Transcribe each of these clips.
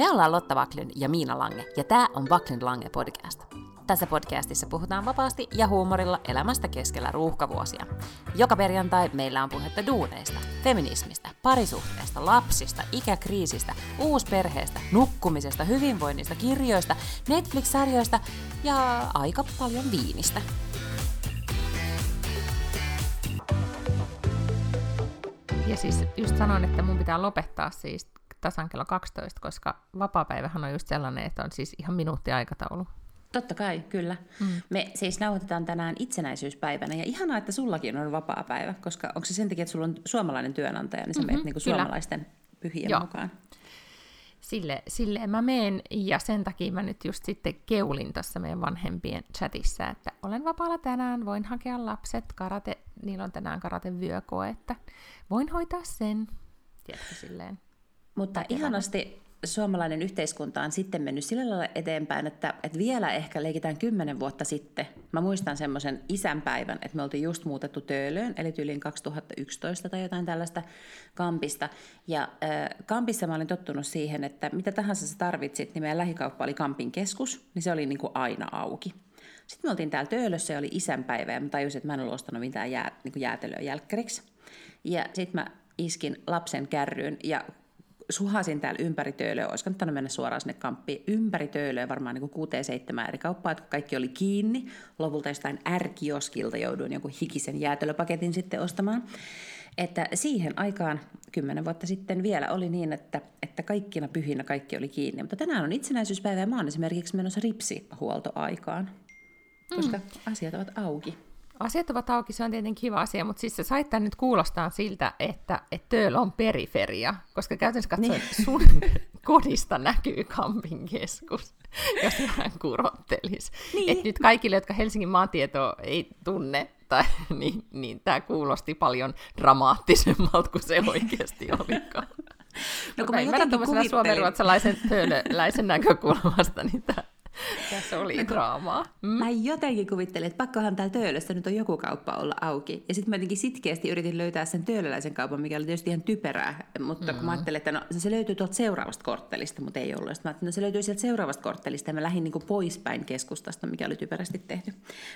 Me ollaan Lotta Wacklin ja Miina Lange, ja tää on Wacklin Lange podcast. Tässä podcastissa puhutaan vapaasti ja huumorilla elämästä keskellä ruuhkavuosia. Joka perjantai meillä on puhetta duuneista, feminismistä, parisuhteesta, lapsista, ikäkriisistä, uusperheestä, nukkumisesta, hyvinvoinnista, kirjoista, Netflix-sarjoista ja aika paljon viinistä. Ja siis just sanon, että mun pitää lopettaa siis tasan kello 12, koska vapaapäivähän on just sellainen, että on siis ihan minuuttiaikataulu. Totta kai, kyllä. Me siis nauhoitetaan tänään itsenäisyyspäivänä, ja ihanaa, että sullakin on vapaapäivä, koska onko se sen takia, että sulla on suomalainen työnantaja, niin sä menet niin kuin suomalaisten pyhien mukaan. Silleen mä meen, ja sen takia mä nyt just sitten keulin tuossa meidän vanhempien chatissa, että olen vapaalla tänään, voin hakea lapset, karate, niillä on tänään karatevyökoe, että voin hoitaa sen, tiedätkö silleen. Mutta ihanasti suomalainen yhteiskunta on sitten mennyt sillä lailla eteenpäin, että vielä ehkä leikitään 10 vuotta sitten. Mä muistan semmoisen isänpäivän, että me oltiin just muutettu Töölöön, eli tyyliin 2011 tai jotain tällaista Kampista. Ja Kampissa mä olin tottunut siihen, että mitä tahansa sä tarvitsit, niin meidän lähikauppa oli Kampin keskus, niin se oli niin kuin aina auki. Sitten me oltiin täällä Töölössä ja oli isänpäivä, ja mä tajusin, että mä en ollut ostanut mitään niin kuin jäätelöä jälkkäriksi. Ja sitten mä iskin lapsen kärryyn ja suhasin täällä ympäri Töölöä, olisi kannattanut mennä suoraan sinne Kamppiin ympäri Töölöä, varmaan niin 6-7 eri kauppaa, että kaikki oli kiinni. Lopulta jostain R-kioskilta jouduin jonkun hikisen jäätelöpaketin sitten ostamaan. Että siihen aikaan 10 vuotta sitten vielä oli niin, että kaikkina pyhinä kaikki oli kiinni. Mutta tänään on itsenäisyyspäivä ja mä oon esimerkiksi menossa ripsihuoltoaikaan, koska asiat ovat auki. Asiat ovat auki, se on tietenkin kiva asia, mutta siis sä sait tämän nyt kuulostaa siltä, että Töölö on periferia, koska käytännössä katsoen sun kodista näkyy Kampin keskus, jos vähän kurottelisi. Niin. Että nyt kaikille, jotka Helsingin maantietoa ei tunne, niin tämä kuulosti paljon dramaattisemmalta kuin se oikeasti olikaan. No kun mä tuollaisena suomenruotsalaisen töölöläisen näkökulmasta, niin tämä... Tässä oli draamaa. Mä jotenkin kuvittelin, että pakkohan täällä Töölössä nyt on joku kauppa olla auki. Ja sitten mä jotenkin sitkeästi yritin löytää sen töölöläisen kaupan, mikä oli tietysti ihan typerää. Mutta kun mä ajattelin, että no, se löytyy tuolta seuraavasta korttelista, mutta ei ollut. Sitten mä ajattelin, että no, se löytyy sieltä seuraavasta korttelista, ja mä lähdin niin kuin poispäin keskustasta, mikä oli typerästi tehty.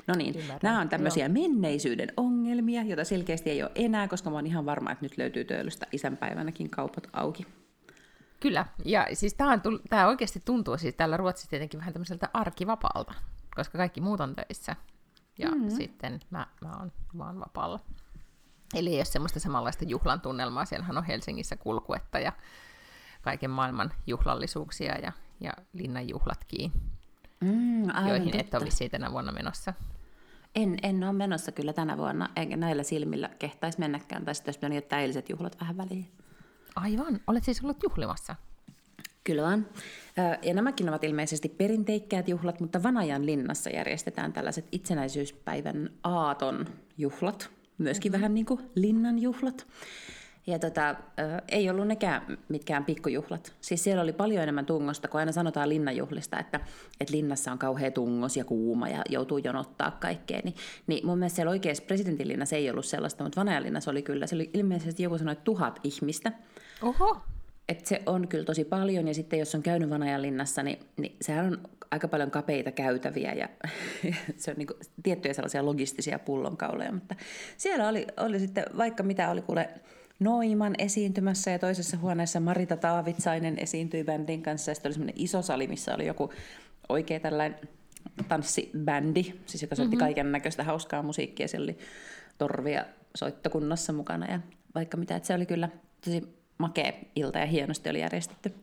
No niin, nämä on tämmöisiä menneisyyden ongelmia, joita selkeästi ei ole enää, koska mä oon ihan varma, että nyt löytyy Töölöstä isänpäivänäkin kaupat auki. Kyllä, ja siis tämä oikeasti tuntuu siis täällä Ruotsissa tietenkin vähän tämmöiseltä arkivapaalta, koska kaikki muut on töissä, ja sitten mä oon vaan vapaalla. Eli ei ole semmoista samanlaista juhlan tunnelmaa, siellähän on Helsingissä kulkuetta ja kaiken maailman juhlallisuuksia ja linnanjuhlatkin, joihin et ole vissiin tänä vuonna menossa. En ole menossa kyllä tänä vuonna, enkä näillä silmillä kehtaisi mennäkään, tai sitten olisi pitänyt jättää eiliset juhlat vähän väliin. Aivan. Olet siis ollut juhlimassa? Kyllä on. Ja nämäkin ovat ilmeisesti perinteikkäät juhlat, mutta Vanajan linnassa järjestetään tällaiset itsenäisyyspäivän aaton juhlat. Myöskin vähän niin kuin linnan juhlat. Ja ei ollut nekään mitkään pikkujuhlat. Siis siellä oli paljon enemmän tungosta, kun aina sanotaan linnanjuhlista, että linnassa on kauhea tungos ja kuuma ja joutuu jonottaa kaikkea. Niin mun mielestä siellä oikeassa presidentinlinnassa ei ollut sellaista, mutta Vanajan linnassa oli kyllä. Se oli ilmeisesti joku sanoi 1000 ihmistä. Oho! Että se on kyllä tosi paljon, ja sitten jos on käynyt Vanajan linnassa, niin sehän on aika paljon kapeita käytäviä, ja se on niin kuin tiettyjä sellaisia logistisia pullonkauloja, mutta siellä oli sitten vaikka mitä oli kuule... Noiman esiintymässä, ja toisessa huoneessa Marita Taavitsainen esiintyi bändin kanssa, ja sitten oli semmoinen iso sali, missä oli joku oikea tällainen tanssibändi, siis joka soitti kaiken näköistä hauskaa musiikkia, siellä oli torvia soittokunnassa mukana ja vaikka mitä, että se oli kyllä tosi makea ilta ja hienosti oli järjestetty.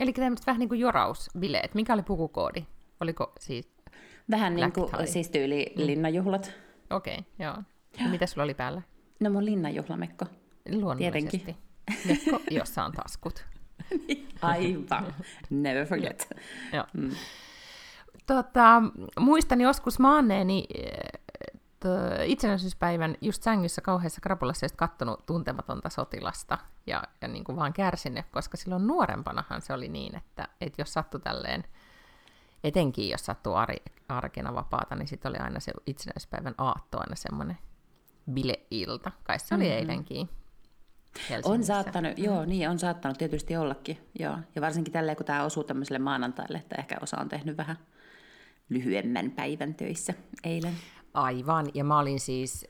Eli tämmöiset vähän niin kuin jorausbileet, mikä oli pukukoodi? Oliko siis vähän niin kuin siis tyyli linnanjuhlat. Okei, joo. Ja mitä sulla oli päällä? No mun linnanjuhlamekko. Luonnollisesti. Mekko, jossa on taskut. Aivan. Never forget. Joo. Muistan joskus maanneeni itsenäisyyspäivän just sängyssä kauheassa krapulassa kattonut Tuntematonta sotilasta ja niin kuin vaan kärsinyt, koska silloin nuorempanahan se oli niin, että jos sattui tälleen, etenkin jos sattui arkena vapaata, niin sitten oli aina se itsenäisyyspäivän aatto aina semmoinen bileilta. Kai se oli eilenkin. Helsingissä. On saattanut, joo, niin on saattanut tietysti ollakin, joo. Ja varsinkin tälleen, kun tämä osuu tämmöiselle maanantaille, että ehkä osa on tehnyt vähän lyhyemmän päivän töissä eilen. Aivan, ja mä olin siis,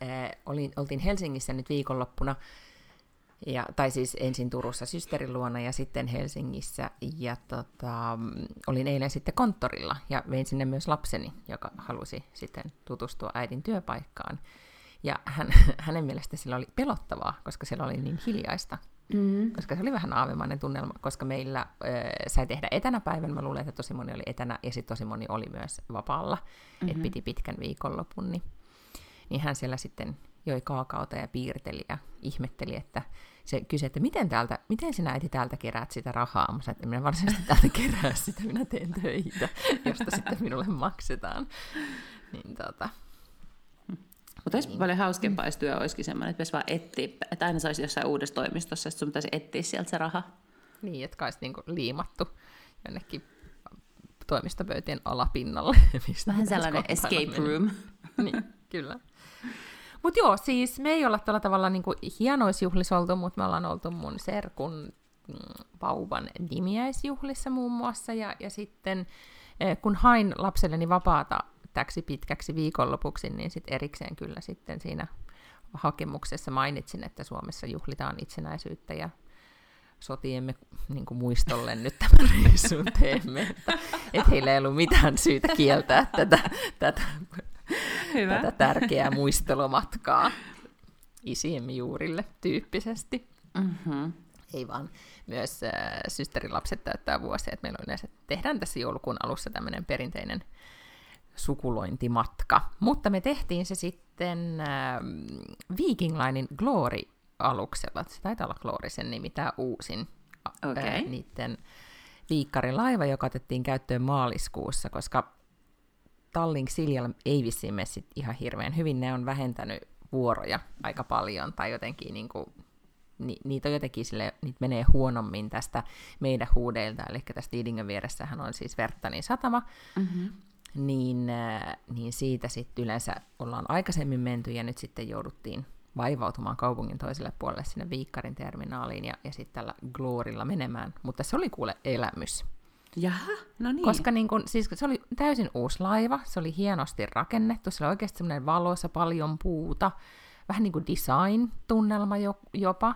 oltiin Helsingissä nyt viikonloppuna, ja, tai siis ensin Turussa systerin luona ja sitten Helsingissä, ja olin eilen sitten konttorilla, ja vein sinne myös lapseni, joka halusi sitten tutustua äidin työpaikkaan. Ja hänen mielestä sillä oli pelottavaa, koska siellä oli niin hiljaista, koska se oli vähän aavemainen tunnelma, koska meillä sai tehdä etänä päivän, mä luulen, että tosi moni oli etänä, ja sitten tosi moni oli myös vapaalla, että piti pitkän viikonlopun, niin hän siellä sitten joi kaakaota ja piirteli ja ihmetteli, että se kysyi, että miten sinä äiti täältä keräät sitä rahaa? Mä sanoin, että minä varsinaisesti täältä kerää sitä, minä teen töitä, josta sitten minulle maksetaan. Niin Mutta olisi paljon hauskempaa, jos työ olisikin semmoinen, että pitäisi vaan etsiä, että aina saisi jossain uudessa toimistossa, että sun pitäisi etsiä sieltä se raha. Niin, että olisi niinku liimattu jonnekin toimistopöytien alapinnalle. Vähän sellainen escape room. Niin, kyllä. Mutta joo, siis me ei olla tuolla tavalla niinku hienoisjuhlissa oltu, mutta me ollaan oltu mun serkun vauvan nimiäisjuhlissa muun muassa, ja sitten kun hain lapselleni vapaata täksi pitkäksi viikonlopuksi, niin sit erikseen kyllä sitten siinä hakemuksessa mainitsin, että Suomessa juhlitaan itsenäisyyttä ja sotiemme niin kuin muistolle nyt tämän reissun teemme. Että heillä ei ollut mitään syytä kieltää tätä tärkeää muistelumatkaa isiemme juurille tyyppisesti. Mm-hmm. Ei vaan myös systerilapset täyttää vuosia, että meillä on yleensä, tehdään tässä joulukuun alussa tämmöinen perinteinen sukulointimatka. Mutta me tehtiin se sitten Viking Linen Glory-aluksella. Se taitaa olla Glory sen nimi, tämä uusin niiden Viikkarin laiva, joka otettiin käyttöön maaliskuussa, koska Tallink Siljalla ei vissiin mene sit ihan hirveän hyvin. Ne on vähentänyt vuoroja aika paljon, tai jotenkin niinku, niitä on jotenkin sille, niitä menee huonommin tästä meidän huudeilta, eli tästä Lidingön vieressähän on siis Vertanin satama, niin siitä sitten yleensä ollaan aikaisemmin menty, ja nyt sitten jouduttiin vaivautumaan kaupungin toiselle puolelle sinne Viikkarin terminaaliin, ja sitten tällä Glorilla menemään. Mutta se oli kuule elämys. Jaha, no niin. Koska niin kun, siis se oli täysin uusi laiva, se oli hienosti rakennettu, se oli oikeasti semmoinen valossa paljon puuta, vähän niin kuin design-tunnelma jopa.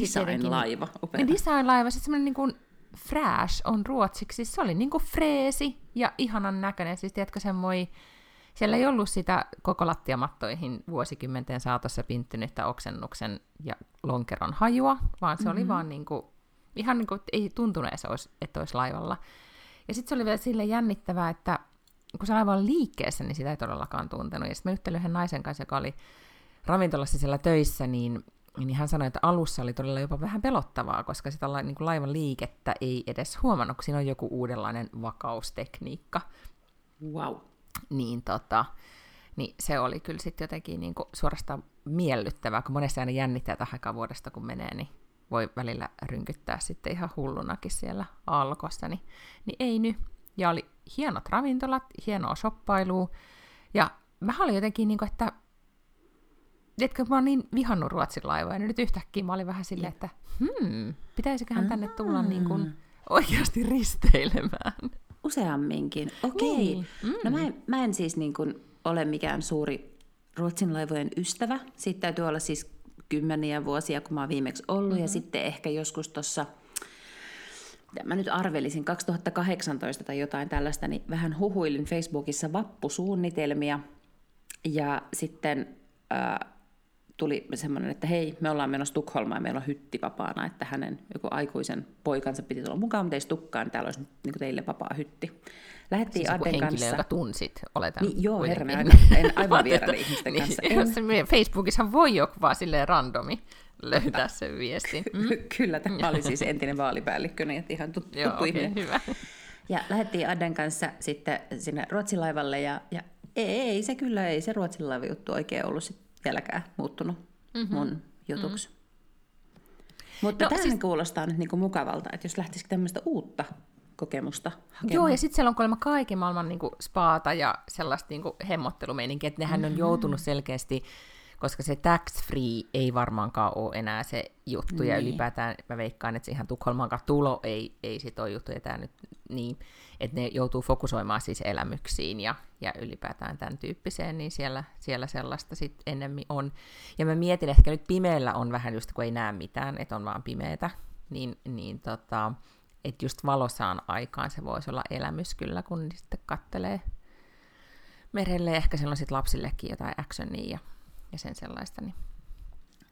Design-laiva, upea. Design-laiva, sitten semmoinen niin kuin fresh on ruotsiksi, siis se oli niinku freesi ja ihanan näköinen, siis tiedätkö semmoi, siellä ei ollut sitä koko lattiamattoihin vuosikymmenten saatossa pinttynyttä oksennuksen ja lonkeron hajua, vaan se oli vaan niinku, ihan niinku, ei tuntunut, että olisi laivalla. Ja sitten se oli vielä silleen jännittävää, että kun se laiva on liikkeessä, niin sitä ei todellakaan tuntenut. Ja sitten mä juttelin yhden naisen kanssa, joka oli ravintolassa siellä töissä, niin hän sanoi, että alussa oli todella jopa vähän pelottavaa, koska sitä niin kuin laivan liikettä ei edes huomannut, kun siinä on joku uudenlainen vakaustekniikka. Wow. Niin se oli kyllä sitten jotenkin niin kuin suorastaan miellyttävää, kun monesti aina jännittää tähän aikaan vuodesta, kun menee, niin voi välillä rynkyttää sitten ihan hullunakin siellä Alkossa, niin ei nyt. Ja oli hienot ravintolat, hienoa shoppailua, ja mä olin jotenkin niin kuin, että tiedätkö, mä oon niin vihannut Ruotsin laivoja, ja nyt yhtäkkiä mä olin vähän silleen, että pitäisiköhän tänne tulla niin kuin oikeasti risteilemään. Useamminkin, okei. Niin. No mä en siis niin kuin ole mikään suuri Ruotsin laivojen ystävä. Siitä täytyy olla siis kymmeniä vuosia, kun mä oon viimeksi ollut, ja sitten ehkä joskus tuossa, mä nyt arvelisin, 2018 tai jotain tällaista, niin vähän huhuilin Facebookissa vappusuunnitelmia, ja sitten tuli semmoinen, että hei, me ollaan menossa Tukholmaan, meillä on hytti vapaana, että hänen joku aikuisen poikansa piti tulla mukaan, mutta ei tukkaan, niin täällä olisi niin kuin teille vapaa hytti. Lähettiin siis Aten kanssa. Henkilö, joka tunsit, oletan. Niin, joo, herran, en aivan vieraan ihmisten kanssa. Niin, Facebookissahan voi joku vaan silleen randomi löytää sen viestin. Kyllä, tämä oli siis entinen vaalipäällikkö, niin ihan tuttu ihminen. Hyvä. Ja lähettiin Aden kanssa sitten sinne Ruotsin laivalle, ja ei se kyllä, ei se Ruotsin laiva juttu oikein ollut sitten vieläkään muuttunut mun jutuksi. Mutta no, tämä siis kuulostaa nyt niinku mukavalta, että jos lähtisikö tämmöistä uutta kokemusta hakemaan. Joo, ja sitten siellä on kuulemma kaiken maailman niinku spaata ja sellaista niinku hemmottelumeininkiä, että nehän on joutunut selkeästi koska se tax-free ei varmaankaan ole enää se juttu, niin. Ja ylipäätään mä veikkaan, että se ihan Tukholmaankaan tulo ei sit ole juttu, ja tää nyt niin, että ne joutuu fokusoimaan siis elämyksiin ja ylipäätään tämän tyyppiseen, niin siellä sellaista sitten ennemmin on. Ja mä mietin, ehkä nyt pimeällä on vähän just, kun ei näe mitään, että on vaan pimeätä, niin että just valosaan aikaan se voisi olla elämys kyllä, kun sitten kattelee merelle, ehkä sellaiset lapsillekin jotain actionia ja sen sellaista.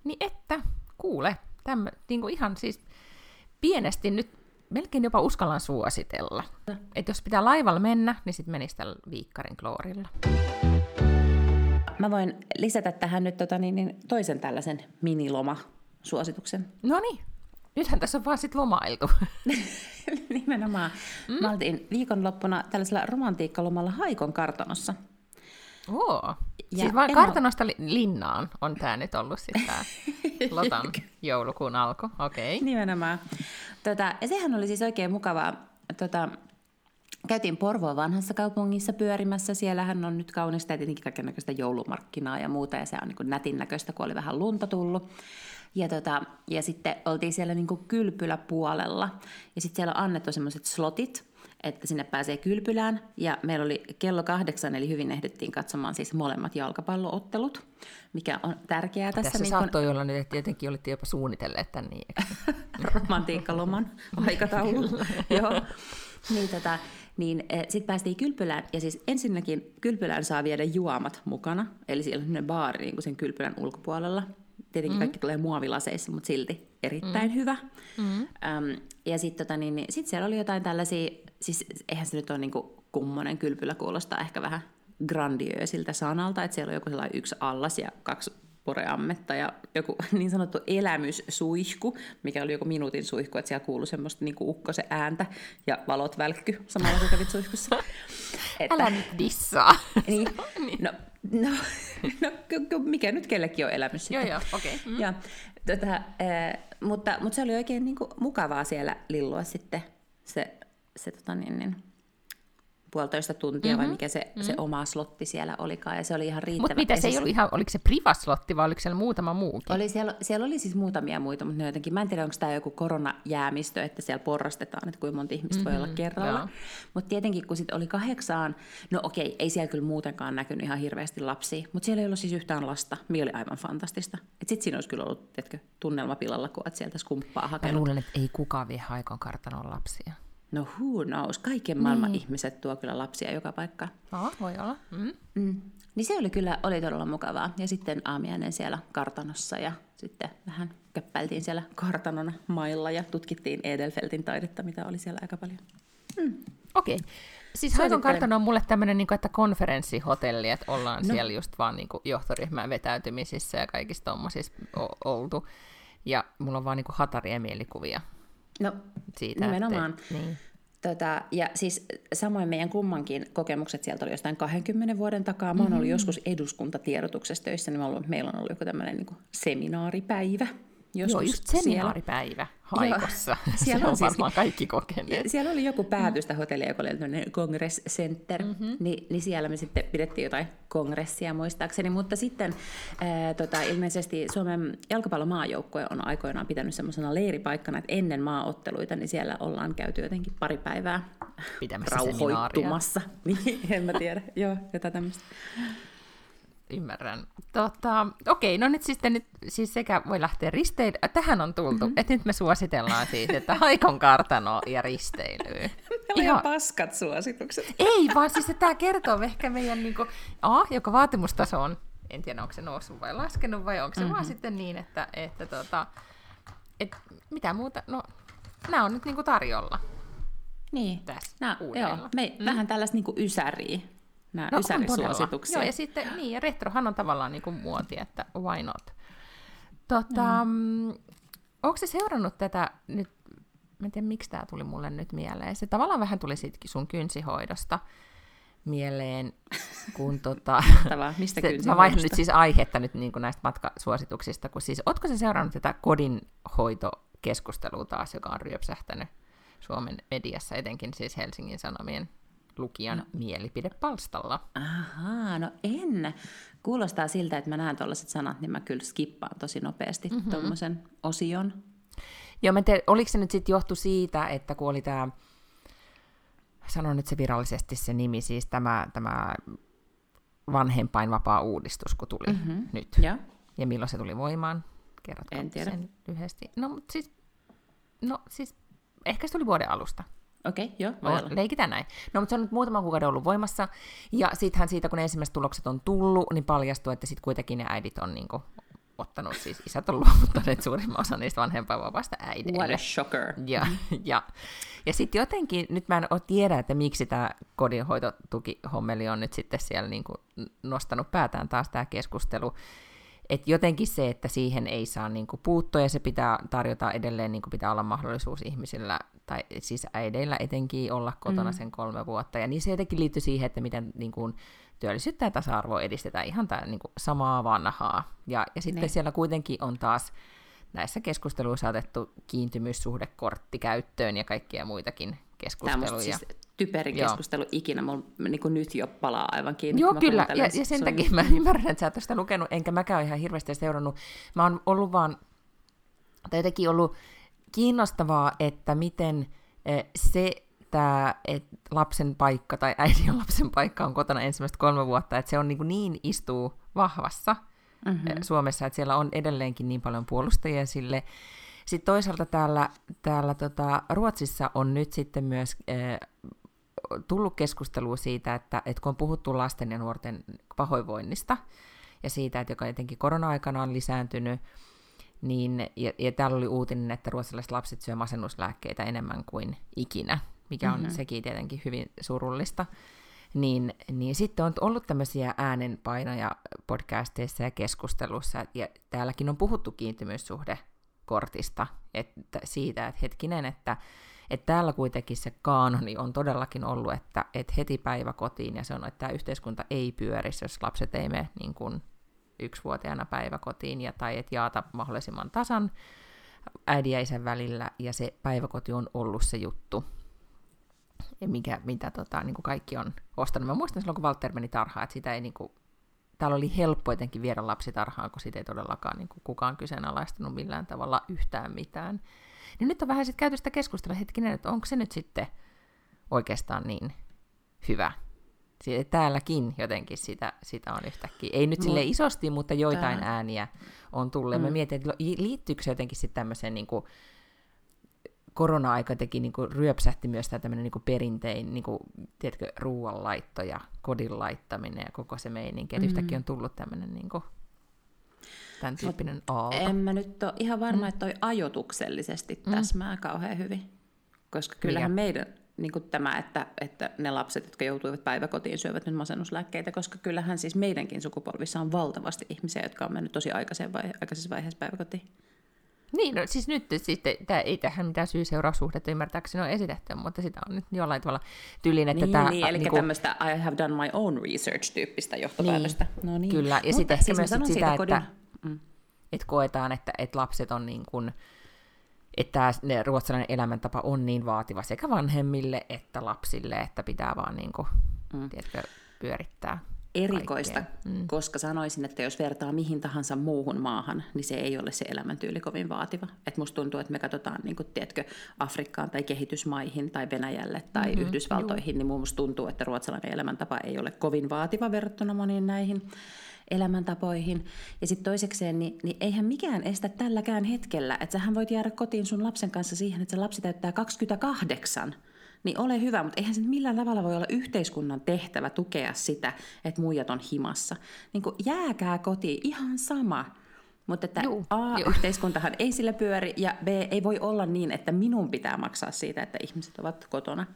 Niin että, kuule, niinku ihan siis pienesti nyt melkein jopa uskallan suositella. Että jos pitää laivalla mennä, niin sitten menisi tällä Viikkarin Glorilla. Mä voin lisätä tähän nyt toisen tällaisen minilomasuosituksen. No niin. Nythän tässä on vaan sit lomailtu. Nimenomaan. Mä oltiin viikonloppuna tällaisella romantiikkalomalla Haikon kartanossa. Oo. Ja siis vaan kartanosta linnaan on tää nyt ollut sit tää Lotan joulukuun alku. Okei. Okay. Nimenomaan. Ja sehän oli siis oikein mukavaa. Käytiin Porvoon vanhassa kaupungissa pyörimässä. Siellähän on nyt kaunista ja tietenkin kaikennäköistä joulumarkkinaa ja muuta. Ja se on niin kuin nätin näköistä, kun oli vähän lunta tullut. Ja sitten oltiin siellä niin kuin kylpyläpuolella. Ja sitten siellä on annettu semmoiset slotit, että sinne pääsee kylpylään. Ja meillä oli kello 8, eli hyvin ehdittiin katsomaan siis molemmat jalkapalloottelut, mikä on tärkeää tässä. Tässä niin saattoi olla nyt, että jotenkin olitte jopa suunnitelleet tämän niin. Romantiikkaloman aikataululla. Joo. Sitten päästiin kylpylään, ja siis ensinnäkin kylpylään saa viedä juomat mukana, eli siellä on sellainen baari niin kuin sen kylpylän ulkopuolella. Tietenkin kaikki tulee muovilaseissa, mutta silti erittäin hyvä. Ja sitten sit siellä oli jotain tällaisia, siis eihän se nyt ole niinku kummonen kylpylä, kuulostaa ehkä vähän grandiöösiltä sanalta, että siellä on joku sellainen yksi allas ja 2 poreammetta ja joku niin sanottu elämyssuihku, mikä oli joku minuutin suihku, että siellä kuului semmoista niinku ukkosen ääntä ja valot välkky samalla, kun kävit suihkussa. Älä nyt dissaa. Niin, no, mikä nyt kellekin on elämys sitten. Joo, okei. Okay. Mm. Mutta se oli oikein niinku mukavaa siellä lillua sitten se 1,5 tuntia vai mikä se oma slotti siellä olikaan, ja se oli ihan riittävä. Mutta mitä se ei ollut ihan, oliko se privaslotti vai oliko siellä muutama muukin? Siellä oli siis muutamia muita, mutta ne jotenkin, mä en tiedä onko tämä joku koronajäämistö, että siellä porrastetaan, että kuinka monta ihmistä voi olla kerralla. Mutta tietenkin kun sitten oli 8, no okei, ei siellä kyllä muutenkaan näkynyt ihan hirveästi lapsia, mutta siellä ei ollut siis yhtään lasta, mikä oli aivan fantastista. Että sitten siinä olisi kyllä ollut, tiedätkö, tunnelmapilalla, kun olet sieltä skumppaa hakenut. Mä luulen, että ei kukaan vie Haikon kartanon lapsia. No who knows, kaiken maailman ihmiset tuo kyllä lapsia joka paikkaan. Aha, voi olla. Niin se oli kyllä todella mukavaa. Ja sitten aamiainen siellä kartanossa ja sitten vähän käppäiltiin siellä kartanon mailla ja tutkittiin Edelfeltin taidetta, mitä oli siellä aika paljon. Okei. Siis Haikon kartano on mulle tämmöinen, että konferenssihotelli, että ollaan siellä just vaan johtoryhmään vetäytymisissä ja kaikissa tuommoisissa oltu. Ja mulla on vaan hatarien mielikuvia. No, siitä nimenomaan. Niin. Ja siis samoin meidän kummankin kokemukset sieltä oli jostain 20 vuoden takaa. Mä oon ollut joskus eduskuntatiedotuksessa töissä, niin mä luulen, että meillä on ollut joku tämmöinen seminaaripäivä. Joo, just seminaaripäivä Haikossa. Siellä on varmaan kaikki kokeneet. Siellä oli joku päätöstä hotellia, joka oli tämmöinen Congress Center, niin siellä me sitten pidettiin jotain kongressia muistaakseni, mutta sitten ilmeisesti Suomen jalkapallomaajoukkue on aikoinaan pitänyt semmoisena leiripaikkana, että ennen maaotteluita, niin siellä ollaan käyty jotenkin pari päivää pitämässä rauhoittumassa. Niin, en mä tiedä, jotain tämmöistä. Ymmärrän. Okei, no nyt siis sekä voi lähteä risteille. Tähän on tultu, että nyt me suositellaan siis, että Haikon kartano ja risteilyä. Meillä on paskat suositukset. Ei, vaan siis tämä kertoo ehkä meidän, joka vaatimustaso on, en tiedä onko se noussut vai laskenut, vai onko se vaan sitten niin, että mitä muuta, no nämä on nyt tarjolla. Niin, tässä uudella. Vähän tällaista ysäriä. Nämä ysärisuosituksia. Joo, ja sitten ja retrohan on tavallaan muoti, että why not. Onko se seurannut tätä nyt, mä en tiedä miksi tämä tuli mulle nyt mieleen, se tavallaan vähän tuli sitkin sun kynsihoidosta mieleen, kun mistä kynsihoidosta? Mä vaihdan nyt siis aihetta nyt näistä matkasuosituksista, kun siis ootko se seurannut tätä kodinhoitokeskustelua taas, joka on ryöpsähtänyt Suomen mediassa, etenkin siis Helsingin Sanomien lukijan mielipidepalstalla. Ahaa, no en. Kuulostaa siltä, että mä näen tollaiset sanat, niin mä kyllä skippaan tosi nopeasti tommosen osion. Joo, mä tiedän, oliko se nyt sitten johtu siitä, että kun oli tämä, sanon nyt se virallisesti se nimi, siis tämä vanhempainvapaa-uudistus, kun tuli nyt. Ja milloin se tuli voimaan? Kerrotko sen lyhyesti? No, siis ehkä se tuli vuoden alusta. Okei, joo, voi olla. Leikitään näin. No, mutta se on nyt muutaman kuukauden ollut voimassa, ja siitähän siitä, kun ensimmäiset tulokset on tullut, niin paljastuu, että sitten kuitenkin ne äidit on niinku ottanut, siis isät on luovuttaneet suurimman osan niistä vanhempainvapaasta äideille. What a shocker. Ja sitten jotenkin, nyt mä en tiedä, että miksi tämä kodinhoitotukihommeli on nyt sitten siellä niinku nostanut päätään taas tämä keskustelu. Et jotenkin se, että siihen ei saa niinku puuttua ja se pitää tarjota edelleen, niinku pitää olla mahdollisuus ihmisillä, tai siis äideillä etenkin olla kotona sen 3 vuotta. Ja niin se jotenkin liittyy siihen, että miten niinku työllisyyttä ja tasa-arvoa edistetään ihan tää niinku samaa vanhaa. Ja sitten siellä kuitenkin on taas näissä keskusteluissa otettu kiintymyssuhdekortti käyttöön ja kaikkia muitakin keskusteluja. Tämä on siis typerin keskustelu ikinä, mulla niin nyt jo palaa aivan kiinni. Joo, kyllä, ja sen takia mä ymmärrän, että sä et ole sitä lukenut, enkä mäkään ihan hirveästi seurannut. Mä oon ollut vaan, tai jotenkin ollut kiinnostavaa, että miten se, että lapsen paikka tai äidin lapsen paikka on kotona ensimmäistä 3 vuotta, että se on niin istuu vahvassa Suomessa, että siellä on edelleenkin niin paljon puolustajia sille. Sitten toisaalta täällä Ruotsissa on nyt sitten myös tullut keskustelua siitä, että kun on puhuttu lasten ja nuorten pahoinvoinnista ja siitä, että joka jotenkin korona-aikana on lisääntynyt, niin, ja täällä oli uutinen, että ruotsalaiset lapset syö masennuslääkkeitä enemmän kuin ikinä, mikä on sekin tietenkin hyvin surullista. Niin sitten on ollut tämmöisiä äänenpainoja podcasteissa ja keskustelussa, ja täälläkin on puhuttu kiintymyssuhdekortista, että siitä, että hetkinen, että täällä kuitenkin se kaanoni on todellakin ollut, että heti päivä kotiin, ja se on, että tämä yhteiskunta ei pyörisi, jos lapset ei mene niin kuin 1-vuotiaana päiväkotiin, tai että jaata mahdollisimman tasan äidin ja isän välillä, ja se päiväkoti on ollut se juttu, ja mitä niin kuin kaikki on ostanut. Mä muistan silloin, kun Walter meni tarhaan, että sitä ei niin kuin, täällä oli helppo jotenkin viedä lapsi tarhaan, kun siitä ei todellakaan niin kuin kukaan kyseenalaistanut millään tavalla yhtään mitään. Niin nyt on vähän sitten käyty sitä keskustelua, hetkinen, että onko se nyt sitten oikeastaan niin hyvä. Täälläkin jotenkin sitä on yhtäkkiä. Ei nyt silleen isosti, mutta joitain ääniä on tullut. Mä mietin, että liittyykö se jotenkin sitten tämmöiseen niin kuin korona-aika teki, niin kuin ryöpsähti myös tämä tämmöinen niin perintein, niin kuin, tiedätkö, ruoanlaitto ja kodin laittaminen ja koko se meininki. Että yhtäkkiä on tullut tämmöinen niin kuin, tämän tyyppinen aalto. En mä nyt ole ihan varma, että toi ajotuksellisesti täsmää kauhean hyvin. Koska kyllähän meidän niin kuin tämä, että ne lapset, jotka joutuivat päiväkotiin, syövät nyt masennuslääkkeitä, koska kyllähän siis meidänkin sukupolvissa on valtavasti ihmisiä, jotka on mennyt tosi aikaisessa vaiheessa päiväkotiin. Niin, no siis nyt sitten, ei tähän mitään syy-seuraussuhdetta ymmärtääkseni ole esitetty, mutta sitä on nyt jollain tavalla tyylin, että tämä... Niin, eli tämmöistä I have done my own research-tyyppistä johtopäätöstä. Niin, no niin. Kyllä, ja sitten siis myös sitä, että koetaan, että lapset on niin kuin, että ruotsalainen elämäntapa on niin vaativa sekä vanhemmille että lapsille, että pitää vaan niin kuin, tiedätkö, pyörittää. Erikoista, koska sanoisin, että jos vertaa mihin tahansa muuhun maahan, niin se ei ole se elämäntyyli kovin vaativa. Et musta tuntuu, että me katsotaan, niin kun, tiedätkö, Afrikkaan tai kehitysmaihin tai Venäjälle tai Yhdysvaltoihin, niin musta tuntuu, että ruotsalainen elämäntapa ei ole kovin vaativa verrattuna moniin näihin elämäntapoihin. Ja sitten toisekseen, niin eihän mikään estä tälläkään hetkellä, että sähän voit jäädä kotiin sun lapsen kanssa siihen, että se lapsi täyttää 28. Niin ole hyvä, mutta eihän se millään tavalla voi olla yhteiskunnan tehtävä tukea sitä, että muijat on himassa. Niin kuin jääkää kotiin, ihan sama. Mutta että yhteiskuntahan ei sillä pyöri, ja B, ei voi olla niin, että minun pitää maksaa siitä, että ihmiset ovat kotona.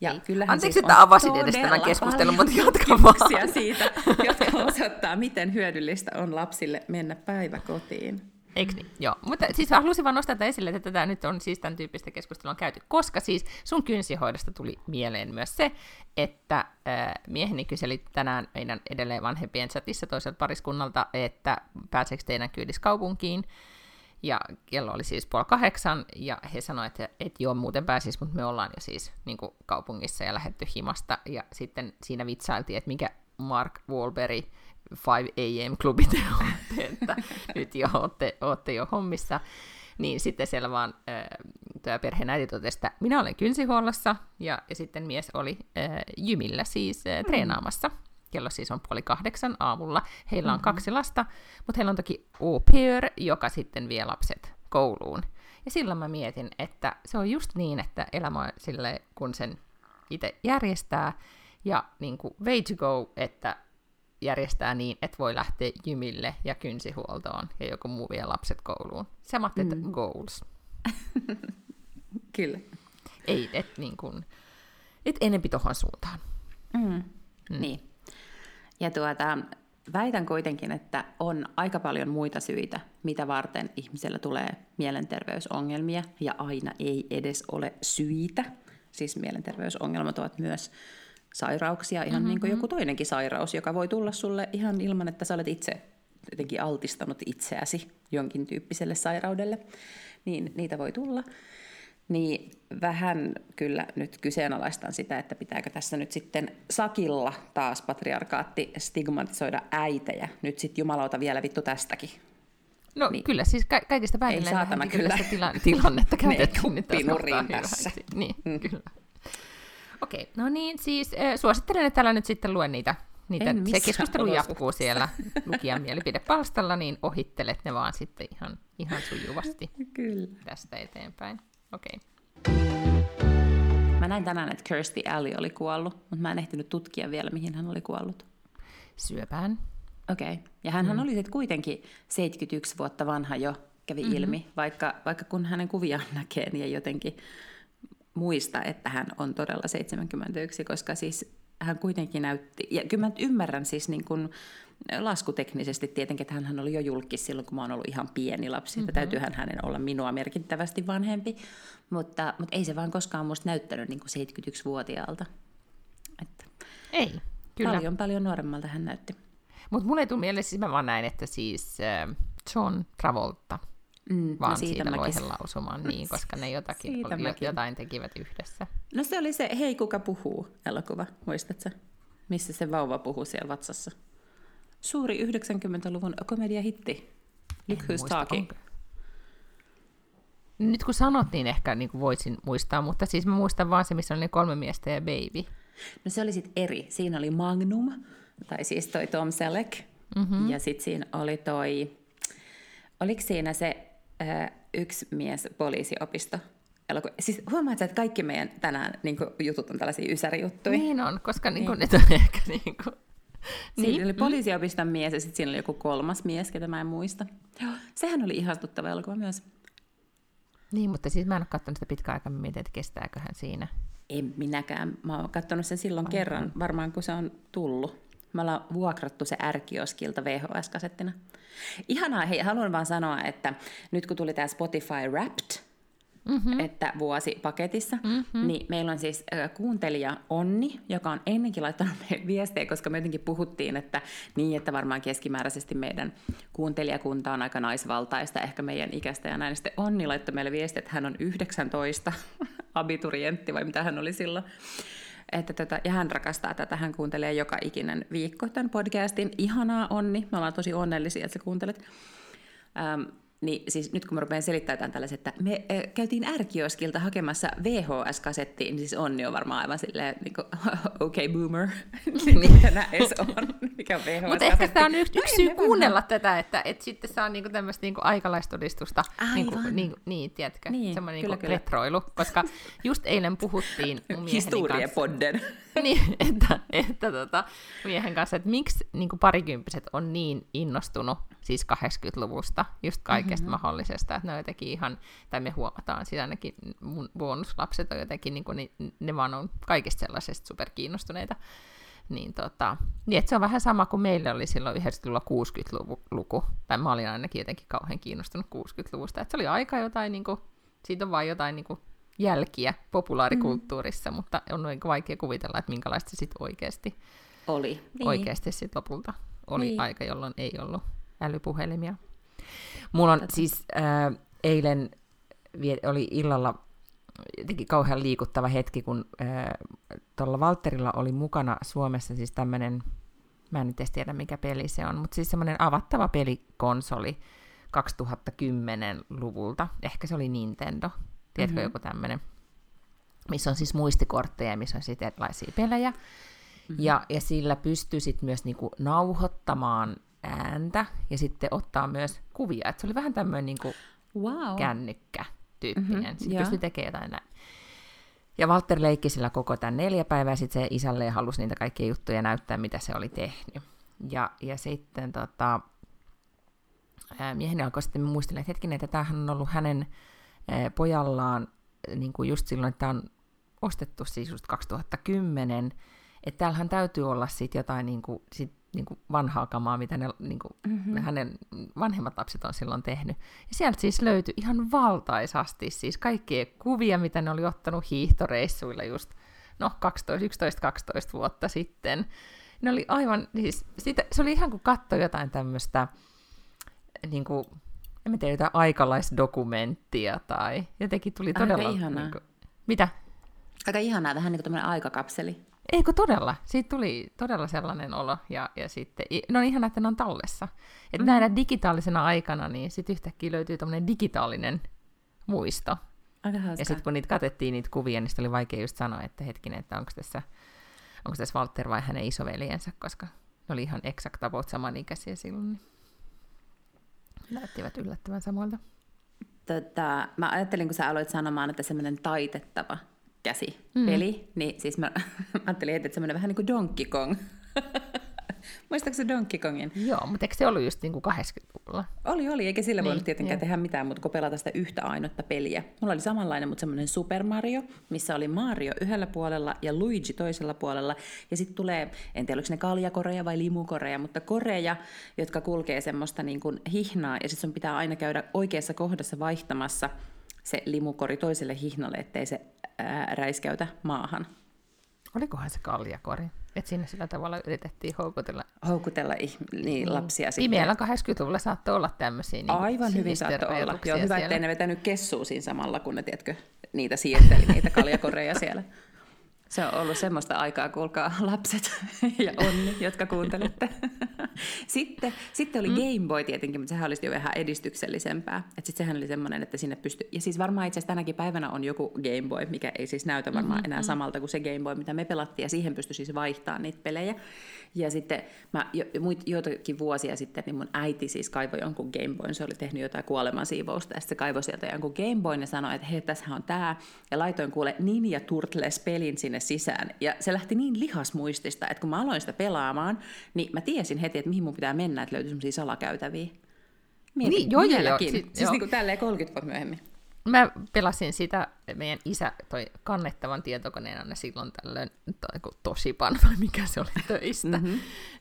Ja kyllähän anteeksi, siis että avasin edes tämän keskustelun, mutta jatka vaan. Siitä, jotka osoittaa, miten hyödyllistä on lapsille mennä päiväkotiin. Eikö niin? Joo, mutta siis halusin vaan nostaa esille, että tätä nyt on siis tämän tyyppistä keskustelua käyty, koska siis sun kynsihoidosta tuli mieleen myös se, että mieheni kyseli tänään meidän edelleen vanhempien chatissa toiselta pariskunnalta, että pääseekö teidän kyydis kaupunkiin, Ja kello oli siis 7:30, ja he sanoivat, että joo, muuten pääsis, mutta me ollaan jo siis niin kuin kaupungissa ja lähdetty himasta. Ja sitten siinä vitsailtiin, että mikä Mark Wahlberg 5 AM-klubi te olette, että nyt jo olette jo hommissa. Niin sitten siellä vaan tämä perheenäiti totesi, että minä olen kynsihuollossa, ja sitten mies oli jymillä siis treenaamassa. Kello siis on 7:30 aamulla. Heillä on 2 lasta, mutta heillä on toki au pair, joka sitten vie lapset kouluun. Ja silloin mä mietin, että se on just niin, että elämä on silleen, kun sen itse järjestää, ja niin kuin way to go, että järjestää niin, että voi lähteä jymille ja kynsihuoltoon, ja joku muu vie lapset kouluun. Samat, että goals. Kyllä. Ei, että niin kuin, et enempi tohon suuntaan. Niin. Ja väitän kuitenkin, että on aika paljon muita syitä, mitä varten ihmisellä tulee mielenterveysongelmia, ja aina ei edes ole syitä. Siis mielenterveysongelmat ovat myös sairauksia, ihan niin kuin joku toinenkin sairaus, joka voi tulla sulle ihan ilman, että sä olet itse jotenkin altistanut itseäsi jonkin tyyppiselle sairaudelle. Niin niitä voi tulla. Niin vähän kyllä nyt kyseenalaistan sitä, että pitääkö tässä nyt sitten sakilla taas patriarkaatti stigmatisoida äitejä. Nyt sitten jumalauta vielä vittu tästäkin. No niin. Kyllä, siis kaikista päivillä ei saatana kyllä sitä tilannetta käytetään. Ne kuppinurin tässä. Niin, kyllä. Okei, no niin, siis suosittelen, että älä nyt sitten lue niitä. Se keskustelu jatkuu siellä lukijan mielipidepalstalla, niin ohittelet ne vaan sitten ihan sujuvasti kyllä tästä eteenpäin. Okei. Mä näin tänään, että Kirsti Alli oli kuollut, mutta mä en ehtinyt tutkia vielä, mihin hän oli kuollut. Syöpään. Okei. Ja hänhän oli sitten kuitenkin 71 vuotta vanha jo, kävi ilmi, vaikka kun hänen kuviaan näkee, niin ei jotenkin muista, että hän on todella 71, koska siis hän kuitenkin näytti, ja kyllä mä ymmärrän siis niin kuin laskuteknisesti tietenkin, että hän oli jo julkis silloin, kun mä oon ollut ihan pieni lapsi, että täytyyhän hänen olla minua merkittävästi vanhempi, mutta ei se vaan koskaan musta näyttänyt niin kuin 71-vuotiaalta. Että ei, kyllä. Paljon nuoremmalta hän näytti. Mutta mulle ei tule mieleen, siis mä vaan näin, että siis John Travolta vaan no siitä loihen lausumaan, niin, koska ne jotain tekivät yhdessä. No se oli se Hei kuka puhuu -elokuva, muistatko? Missä se vauva puhuu siellä vatsassa? Suuri 90-luvun komediahitti. Look Who's Talking. Nyt kun sanot, niin ehkä niin voisin muistaa, mutta siis mä muistan vaan se, missä oli 3 miestä ja baby. No se oli sitten eri. Siinä oli Magnum, tai siis toi Tom Selleck, ja sitten siinä oli oliko siinä se yksi mies poliisiopisto? Siis huomaat sä, että kaikki meidän tänään niin kun, jutut on tällaisia ysärijuttuja. Niin on, koska niin kun, niin. Ne on ehkä niin kuin. Siinä oli poliisiopiston mies ja sitten siinä oli joku 3 mies, ketä mä en muista. Joo, sehän oli ihastuttava elokuva myös. Niin, mutta siis mä en ole katsonut sitä pitkään aikaa, mietin, että kestääköhän siinä. En minäkään. Mä oon katsonut sen silloin kerran, varmaan kun se on tullut. Me ollaan vuokrattu se R-kioskilta VHS-kasettina. Ihanaa, hei, haluan vaan sanoa, että nyt kun tuli tämä Spotify Wrapped, että vuosi paketissa, niin meillä on siis kuuntelija Onni, joka on ennenkin laittanut meille viestejä, koska me jotenkin puhuttiin, että varmaan keskimääräisesti meidän kuuntelijakunta on aika naisvaltaista, ehkä meidän ikästä ja näin. Sitten Onni laittoi meille viestiä, että hän on 19 abiturientti, vai mitä hän oli silloin. Ja hän rakastaa tätä, hän kuuntelee joka ikinen viikko tämän podcastin. Ihanaa, Onni, me ollaan tosi onnellisia, että sä kuuntelet. Niin siis nyt kun mä rupean selittämään tällaiset, että me käytiin R-kioskilta hakemassa VHS-kasettiin, niin siis Onni on varmaan aivan silleen, niin kuin, okay boomer, mitä nää edes on, mikä VHS-kasetti. Mutta ehkä tämä on yksi syy kuunnella tätä, että sitten saa niinku tämmöistä niinku aikalaistodistusta, niin tiedätkö, niin, semmoinen niinku retroilu, koska just eilen puhuttiin mun mieheni kanssa. Historiapodden. Niin, että miehen kanssa, että miksi niinku parikymppiset on niin innostunut, siis 80-luvusta, just kaikesta mahdollisesta, että ne on jotenkin ihan, tai me huomataan, siis ainakin mun bonuslapset on jotenkin, niin kuin, ne vaan on kaikista sellaisesta superkiinnostuneita. Niin että se on vähän sama kuin meillä oli silloin 90-luvulla 60-luku, tai mä olin ainakin jotenkin kauhean kiinnostunut 60-luvusta, että se oli aika jotain, niin kuin, siitä on vaan jotain niin kuin jälkiä populaarikulttuurissa, mutta on vaikea kuvitella, että minkälaista se sitten oikeasti oli. Oikeasti sitten lopulta oli aika, jolloin ei ollut älypuhelimia. Mulla on siis eilen oli illalla jotenkin kauhean liikuttava hetki, kun tuolla Walterilla oli mukana Suomessa siis tämmöinen, mä en nyt edes tiedä mikä peli se on, mutta siis semmoinen avattava pelikonsoli 2010-luvulta. Ehkä se oli Nintendo, tiedätkö joku tämmöinen, missä on siis muistikortteja ja missä on sitten erilaisia pelejä. Ja sillä pystyy sitten myös niinku nauhoittamaan ääntä ja sitten ottaa myös kuvia. Et se oli vähän tämmöinen niinku kännykkä-tyyppinen. Sitten pystyi tekemään jotain näin. Ja Walter leikki sillä koko tämän 4 päivää, ja sitten se isälleen halusi niitä kaikkia juttuja näyttää, mitä se oli tehnyt. Ja sitten mieheni alkoi sitten muistella, että hetkinen, että tämähän on ollut hänen pojallaan niin kuin just silloin, että tämä on ostettu siis just 2010, että täällähän täytyy olla sitten jotain niin kuin vanhaa kamaa, mitä ne, niin kuin hänen vanhemmat lapset on silloin tehnyt. Ja sieltä siis löytyi ihan valtaisasti siis kaikkia kuvia, mitä ne oli ottanut hiihtoreissuilla just 11-12 vuotta sitten. Ne oli aivan, siis se oli ihan kuin katsoi jotain tämmöistä, niin kuin, en mä tiedä, jotain aikalaisdokumenttia tai jotenkin tuli todella... Aika ihanaa. Niin kuin, mitä? Aika ihanaa, vähän niin kuin tämmöinen aikakapseli. Eikö todella? Siitä tuli todella sellainen olo, ja sitten, no on ihana, että ne on tallessa. Että näinä digitaalisena aikana, niin sitten yhtäkkiä löytyy tämmöinen digitaalinen muisto. Aika hauska. Ja sitten kun niitä katettiin niitä kuvia, niin oli vaikea just sanoa, että hetkinen, että onko tässä Walter vai hänen isoveljensä, koska ne oli ihan exact about samanikäisiä silloin. Niin näyttivät yllättävän samoilta. Mä ajattelin, kun sä aloit sanomaan, että semmoinen taitettava käsipeli, niin siis mä ajattelin, että semmoinen vähän niin kuin Donkey Kong. Muistatko se Donkey Kongin? Joo, mutta eikö se ollut just niin kuin 80-luvulla? Oli, eikä sillä voinut tietenkään tehdä mitään, mutta kun pelata sitä yhtä ainotta peliä. Mulla oli samanlainen, mutta semmoinen Super Mario, missä oli Mario yhdellä puolella ja Luigi toisella puolella. Ja sitten tulee, en tiedä oliko ne kaljakoreja vai limukoreja, mutta koreja, jotka kulkee semmoista niin kuin hihnaa, ja sitten sun pitää aina käydä oikeassa kohdassa vaihtamassa se limukori toiselle hihnalle, ettei se räiskäytä maahan. Olikohan se kaljakori? Että siinä sillä tavalla yritettiin houkutella lapsia sitten. Pimeällä 80-luvulla saattoi olla tämmöisiä niin aivan hyvin saattoi olla. Joo, hyvä, ettei ne vetänyt kessua siinä samalla, kun ne, tiedätkö, niitä siirteli, niitä kaljakoreja siellä. Se on ollut semmoista aikaa, kuulkaa lapset ja onni, jotka kuuntelette. Sitten oli Game Boy tietenkin, mutta sehän oli jo vähän edistyksellisempää. Että sitten sehän oli semmoinen, että sinne pystyi... Ja siis varmaan itse asiassa tänäkin päivänä on joku Game Boy, mikä ei siis näytä varmaan enää samalta kuin se Game Boy, mitä me pelattiin. Ja siihen pystyi siis vaihtamaan niitä pelejä. Ja sitten mä joitakin vuosia sitten, niin mun äiti siis kaivoi jonkun Game Boyn. Se oli tehnyt jotain kuolemansiivousta. Ja sitten se kaivoi sieltä jonkun Game Boyn ja sanoi, että hei, tässähän on tää. Ja laitoin kuule Ninja Turtles-pelin sinne sisään. Ja se lähti niin lihasmuistista, että kun mä aloin sitä pelaamaan, niin mä tiesin heti, että mihin mun pitää mennä, että löytyy semmoisia salakäytäviä. Niin, siis niin kuin tälleen 30 vuotta myöhemmin. Mä pelasin sitä, meidän isä toi kannettavan tietokoneen aina silloin tällöin, Toshiban vai mikä se oli töistä,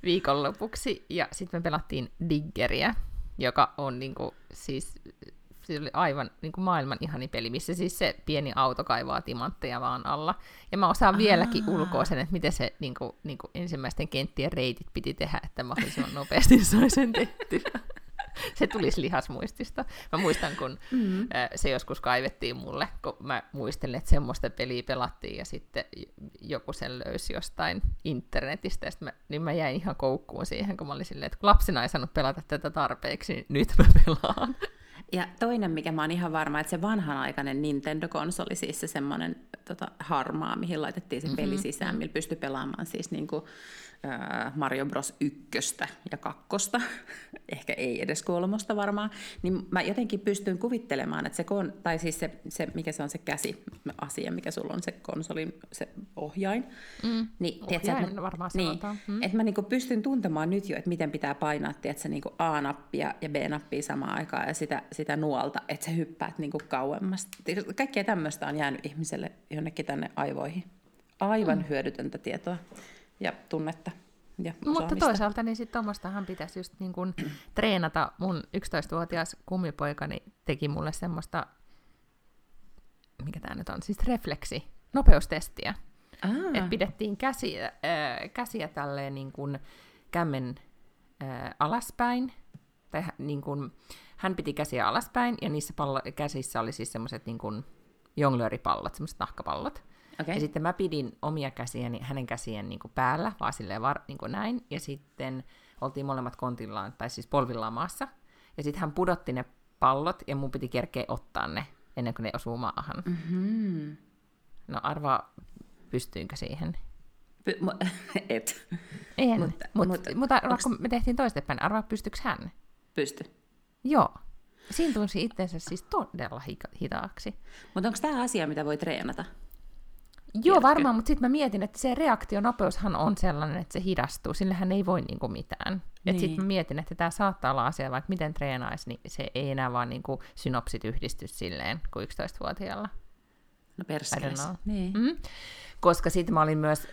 viikonlopuksi. Ja sitten me pelattiin Diggeriä, joka on niinku siis... Se oli aivan niin kuin maailman ihani peli, missä siis se pieni auto kaivaa timantteja vaan alla. Ja mä osaan vieläkin ulkoa sen, että miten se niin kuin ensimmäisten kenttien reitit piti tehdä, että mahdollisimman nopeasti sai sen tehtyä. Se tulisi lihasmuistista. Mä muistan, kun se joskus kaivettiin mulle, kun mä muistelin, että semmoista peliä pelattiin, ja sitten joku sen löysi jostain internetistä, ja niin mä jäin ihan koukkuun siihen, kun mä olin silleen, että kun lapsena ei saanut pelata tätä tarpeeksi, niin nyt mä pelaan. Ja toinen, mikä mä oon ihan varma, että se vanhanaikainen Nintendo-konsoli, siis se semmoinen harmaa, mihin laitettiin se peli sisään, millä pystyi pelaamaan siis niinku, Mario Bros. 1 ja 2, ehkä ei edes 3 varmaan, niin mä jotenkin pystyn kuvittelemaan, että se, mikä se on se käsiasia, mikä sulla on se konsolin se ohjain. Niin, ohjain varmaan sanotaan. Niin, että mä niinku pystyn tuntemaan nyt jo, että miten pitää painaa niinku A-nappia ja B-nappia samaan aikaan ja sitä nuolta, että sä hyppäät niinku kauemmas. Kaikkea tämmöistä on jäänyt ihmiselle jonnekin tänne aivoihin. Aivan hyödytöntä tietoa ja tunnetta ja osaamista. Mutta toisaalta niin sit tommostahan pitäisi just niin kun treenata. Mun 11-vuotias kummipoikani teki mulle semmoista, mikä tää nyt on, siis refleksi, nopeustestiä. Että pidettiin käsiä tälleen niin kun kämmen alaspäin, tai niin kun Hän piti käsiä alaspäin, ja niissä käsissä oli siis semmoiset niin kuin jonglööripallot, semmoiset nahkapallot. Okay. Ja sitten mä pidin omia käsiäni hänen käsien niin kuin päällä, vaan silleen niin kuin näin. Ja sitten oltiin molemmat kontillaan, tai siis polvillaan maassa. Ja sitten hän pudotti ne pallot, ja mun piti kerkeä ottaa ne, ennen kuin ne osuu maahan. Mm-hmm. No arvaa, pystyinkö siihen? Et. En, mutta me tehtiin toistepäin. Arvaa, pystyykö hän? Pysty. Joo. Siinä tunsi itsensä siis todella hitaaksi. Mutta onko tämä asia, mitä voi treenata? Joo, varmaan, mutta sitten mä mietin, että se reaktionopeushan on sellainen, että se hidastuu. Sillähän ei voi niinku mitään. Niin. Sitten mä mietin, että tämä saattaa olla asia, vaikka miten treenaisi, niin se ei enää vaan niinku synopsit yhdisty silleen kuin 11-vuotiaalla. No perseles. Niin. Mm? Koska sitten mä olin myös...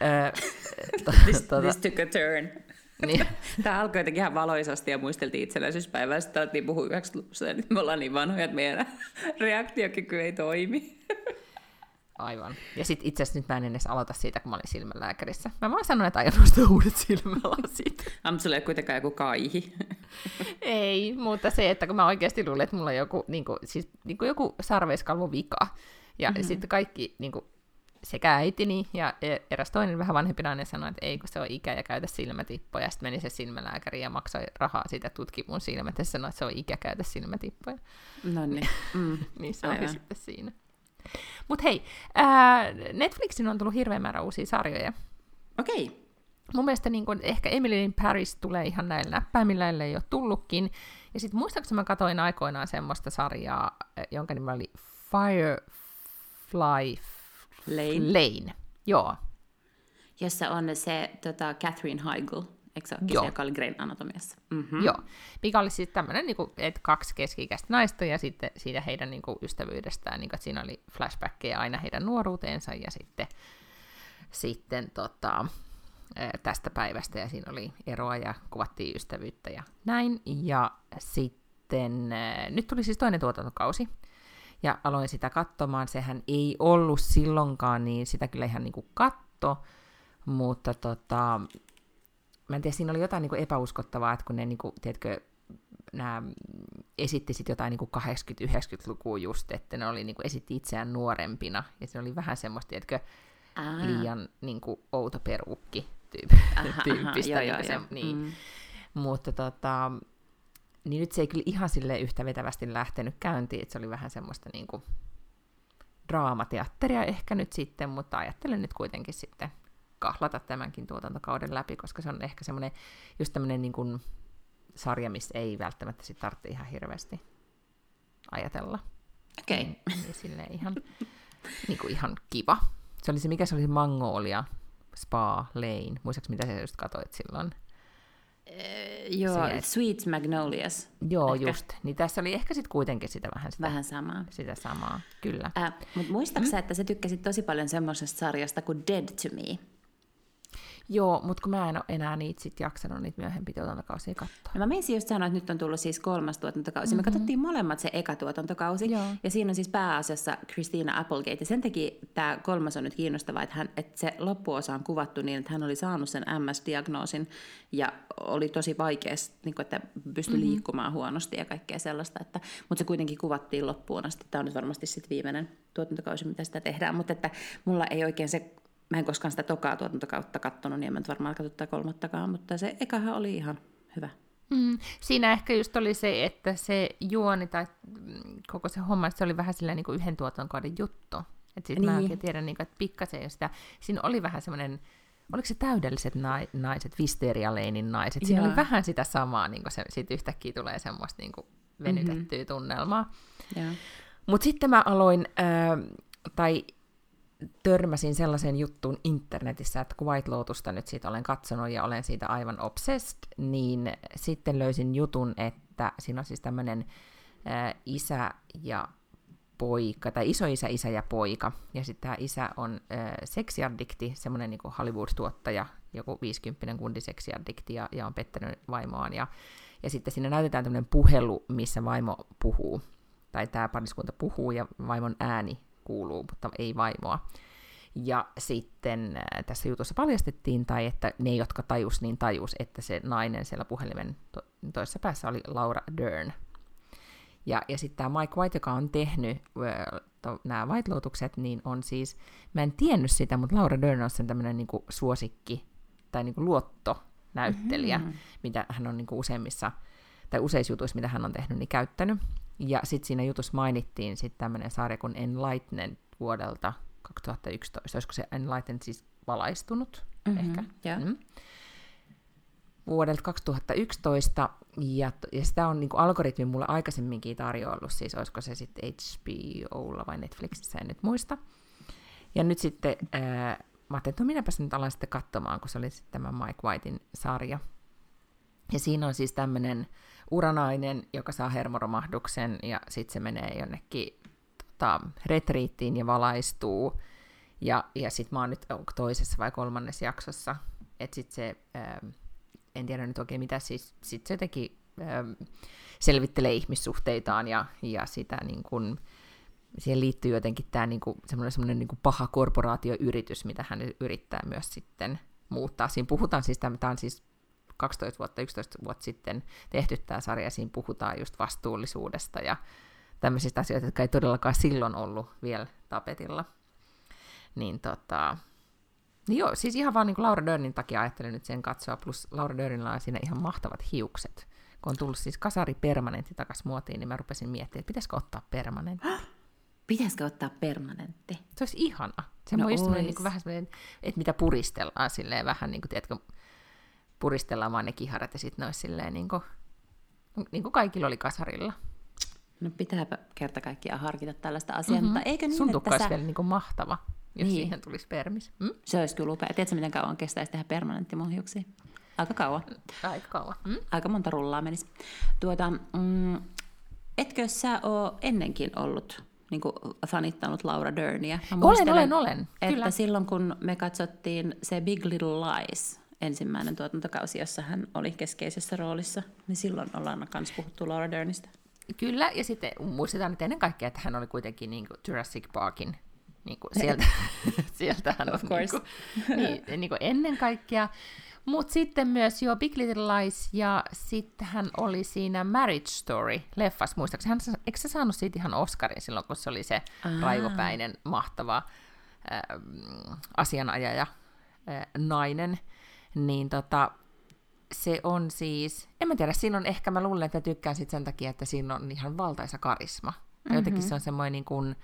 This took a turn. Niin. Tämä alkoi jotenkin ihan valoisasti ja muisteltiin itsenäisyyspäivää. Sitten alettiin puhua 90-luvusta ja nyt me ollaan niin vanhoja, että meidän reaktiokyky ei toimi. Aivan. Ja sitten itse asiassa nyt mä en edes aloita siitä, kun mä olin silmälääkärissä. Mä vaan sanoin, että aion ostaa uudet silmälasit. Sulla ei ole kuitenkaan joku kaihi. Ei, mutta se, että kun mä oikeasti luulen, että mulla on joku, niin kuin joku sarveiskalvon vika. Ja sitten kaikki... Niin kuin, sekä äitini ja eräs toinen vähän vanhempi nainen sanoi, että ei kun se on ikä ja käytä silmätippoja. Sitten meni se silmälääkäri ja maksoi rahaa siitä ja tutki mun silmät ja sanoi, että se on ikä käytä silmätippoja. No niin. Niin se oli sitten siinä. Mut hei, Netflixin on tullut hirveän määrä uusia sarjoja. Okei. Okay. Mun mielestä niin kun, ehkä Emily in Paris tulee ihan näillä näppäimillä, ellei ole tullutkin. Ja sitten muistaakseni mä katsoin aikoinaan semmoista sarjaa, jonka nimi oli Firefly Lane. Joo. Jossa on se Catherine Heigl, eikö se ole, joka oli Grey's Anatomiassa. Mm-hmm. Joo, mikä oli siis tämmöinen, niin kuin, että kaksi keski-ikäistä naista ja sitten siitä heidän niin kuin, ystävyydestään, niin kuin, että siinä oli flashbackkejä aina heidän nuoruuteensa ja sitten tästä päivästä ja siinä oli eroa ja kuvattiin ystävyyttä ja näin. Ja sitten nyt tuli siis toinen tuotantokausi. Ja aloin sitä katsomaan. Sehän ei ollut silloinkaan, niin sitä kyllä ihan niin kuin katto. Mutta mä en tiedä, siinä oli jotain niin kuin epäuskottavaa, että kun ne, niin kuin, tiedätkö, nämä esitti sit jotain niin kuin 80-90-lukua just, että ne oli, niin kuin, esitti itseään nuorempina. Ja se oli vähän semmoista, tiedätkö, liian niin kuin outo peruukki tyyppistä. Mutta niin nyt se ei kyllä ihan silleen yhtä vetävästi lähtenyt käyntiin, että se oli vähän semmoista niinku draamateatteria ehkä nyt sitten, mutta ajattelen nyt kuitenkin sitten kahlata tämänkin tuotantokauden läpi, koska se on ehkä semmoinen just tämmöinen niinku sarja, missä ei välttämättä sit tarvitse ihan hirveästi ajatella. Okei. Okay. Niin silleen ihan, niinku ihan kiva. Se oli se, mikä se oli se Mangolia Spa Lane, muistaakseni mitä sä just katsoit silloin? Joo, Sweet Magnolias. Joo, ehkä. Just. Niin tässä oli ehkä sitten kuitenkin sitä vähän samaa. Sitä samaa, kyllä. Mutta muistaaksä, että sä tykkäsit tosi paljon semmoisesta sarjasta kuin Dead to Me? Joo, mutta kun mä en ole enää niitä sit jaksanut niitä myöhempiä tuotantokausia katsoa. No mä menisin just sanoa, että nyt on tullut siis 3. tuotantokausi. Mm-hmm. Me katsottiin molemmat se eka tuotantokausi, joo. Ja siinä on siis pääasiassa Christina Applegate. Ja sen takia tämä 3. on nyt kiinnostavaa, että se loppuosa on kuvattu niin, että hän oli saanut sen MS-diagnoosin ja oli tosi vaikea, niin kun, että pystyi liikkumaan huonosti ja kaikkea sellaista. Mutta se kuitenkin kuvattiin loppuun asti. Tämä on nyt varmasti sitten viimeinen tuotantokausi, mitä sitä tehdään. Mutta että mulla ei oikein se... Mä en koskaan sitä tokaa tuotantokautta kattonut, niin en mä nyt varmaan katsottaa 3. mutta se ekahan oli ihan hyvä. Siinä ehkä just oli se, että se juoni tai koko se homma, se oli vähän silleen niin kuin yhden tuotantokauden juttu. Että sit niin. Mä oikein tiedän, niin kuin, että pikkasen jo sitä, siinä oli vähän semmoinen, oliko se täydelliset naiset, Wisteria Lanein naiset, siinä oli vähän sitä samaa, niin kuin se, siitä yhtäkkiä tulee semmoista niin kuin venytettyä tunnelmaa. Mutta sitten mä aloin, törmäsin sellaiseen juttuun internetissä, että kun White Lotusta nyt siitä olen katsonut ja olen siitä aivan obsessed, niin sitten löysin jutun, että siinä on siis tämmöinen isä ja poika, tai isoisä, isä ja poika, ja sitten tämä isä on seksiaddikti, semmoinen niin kuin Hollywood-tuottaja, joku 50 kundi seksiaddikti ja on pettänyt vaimoaan, ja sitten siinä näytetään tämmöinen puhelu, missä vaimo puhuu, tai tämä pariskunta puhuu, ja vaimon ääni kuuluu, mutta ei vaimoa. Ja sitten tässä jutussa paljastettiin, tai että ne, jotka tajus, niin tajus, että se nainen siellä puhelimen toisessa päässä oli Laura Dern. Ja sitten tämä Mike White, joka on tehnyt nämä White Lotukset, niin on siis, mä en tiennyt sitä, mutta Laura Dern on sen tämmöinen niinku suosikki tai niinku luottonäyttelijä, mitä hän on niinku useimmissa, tai useissa jutuissa, mitä hän on tehnyt, niin käyttänyt. Ja sitten siinä jutussa mainittiin sitten tämmöinen sarja kuin Enlightened vuodelta 2011. Olisiko se Enlightened siis valaistunut? Ehkä. Yeah. Vuodelta 2011, ja sitä on niinku algoritmi mulle aikaisemminkin tarjoillut, siis olisiko se sitten HBOlla vai Netflixissä, en nyt muista. Ja nyt sitten, mä ajattelin, että minäpäs nyt alan sitten katsomaan, kun se oli sitten tämä Mike Whitein sarja. Ja siinä on siis tämmöinen uranainen, joka saa hermoromahduksen, ja sitten se menee jonnekin retriittiin ja valaistuu, ja sitten mä oon nyt toisessa vai kolmannessa jaksossa, että sitten se... en tiedä nyt oikein mitä, siis sit se jotenkin selvittelee ihmissuhteitaan ja sitä niin kun, siihen liittyy jotenkin tämä niin semmoinen niin paha korporaatioyritys, mitä hän yrittää myös sitten muuttaa. Siinä puhutaan siis, tämä on siis 11 vuotta sitten tehty tämä sarja, siinä puhutaan just vastuullisuudesta ja tämmöisistä asioista, jotka ei todellakaan silloin ollut vielä tapetilla. Niin niin joo, siis ihan vaan niin kuin Laura Dernin takia ajattelin nyt sen katsoa, plus Laura Dernillä on siinä ihan mahtavat hiukset. Kun on tullut siis kasaripermanentti takaisin muotiin, niin mä rupesin miettimään, että pitäisikö ottaa permanentti. Pitäisikö ottaa permanentti? Se olisi ihana. Se on just semmoinen niin vähän semmoinen, että mitä puristellaan silleen vähän, niin kuin tiedätkö, puristellaan vaan ne kiharat ja sitten ne olisi silleen niin kuin kaikilla oli kasarilla. No pitääpä kerta kaikkiaan harkita tällaista asiaa, mutta eikö niin, sun että tukka olisi vielä niin kuin mahtava. Jos niin. Siihen tulisi permis. Se olisi kyllä upea. Tiedätkö, miten kauan kestäisi tehdä permanentti mun hiuksiin? Aika kauan. Aika kauan. Aika monta rullaa menisi. Etkö sä ole ennenkin ollut niin kuin fanittanut Laura Dernia? Olen. Että kyllä. Silloin, kun me katsottiin se Big Little Lies, ensimmäinen tuotantokausi, jossa hän oli keskeisessä roolissa, niin silloin ollaan myös puhuttu Laura Dernistä. Kyllä, ja sitten muistetaan nyt ennen kaikkea, että hän oli kuitenkin niin kuin Jurassic Parkin niin kuin sieltähän on niin kuin ennen kaikkea. Mutta sitten myös jo Big Little Lies, ja sitten hän oli siinä Marriage Story-leffassa, muistaakseni. Eikö se saanut siitä ihan Oscarin silloin, kun se oli se raivopäinen, mahtava asianajaja, nainen. Niin se on siis, en mä tiedä, siinä on ehkä, mä luulen, että tykkään sit sen takia, että siinä on ihan valtaisa karisma. Jotenkin se on semmoinen niin kuin,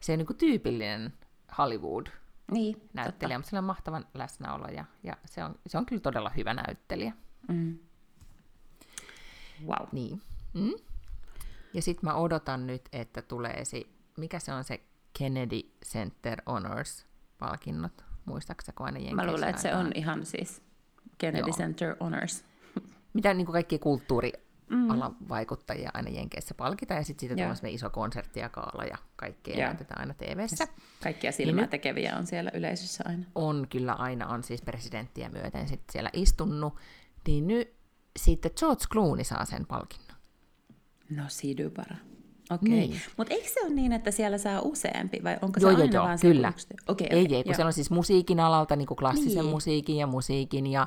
se on niin kuin tyypillinen Hollywood-näyttelijä, totta. Mutta sillä on mahtavan läsnäolo, ja se on kyllä todella hyvä näyttelijä. Wow. Niin. Ja sitten mä odotan nyt, että tulee mikä se on se Kennedy Center Honors-palkinnot? Muistaakseni aina jenkeissä? Mä luulen, että se on ihan siis Kennedy Center Honors. Mitä niin kuin kaikkia kulttuurialan vaikuttajia aina jenkeissä palkitaan, ja sitten siitä tulee iso konsertti ja kaala ja kaikkea näytetään aina TV:ssä. Kaikkia silmää tekeviä on siellä yleisössä aina. On kyllä aina, on siis presidenttiä myöten sitten siellä istunnut. Niin nyt sitten George Clooney saa sen palkinnon. No sidupara. Okei. Niin. Mutta eikö se ole niin, että siellä saa useampi, vai onko se aina vaan se yksi? Ei, kun siellä on siis musiikin alalta, niin kuin klassisen musiikin ja musiikin. Ja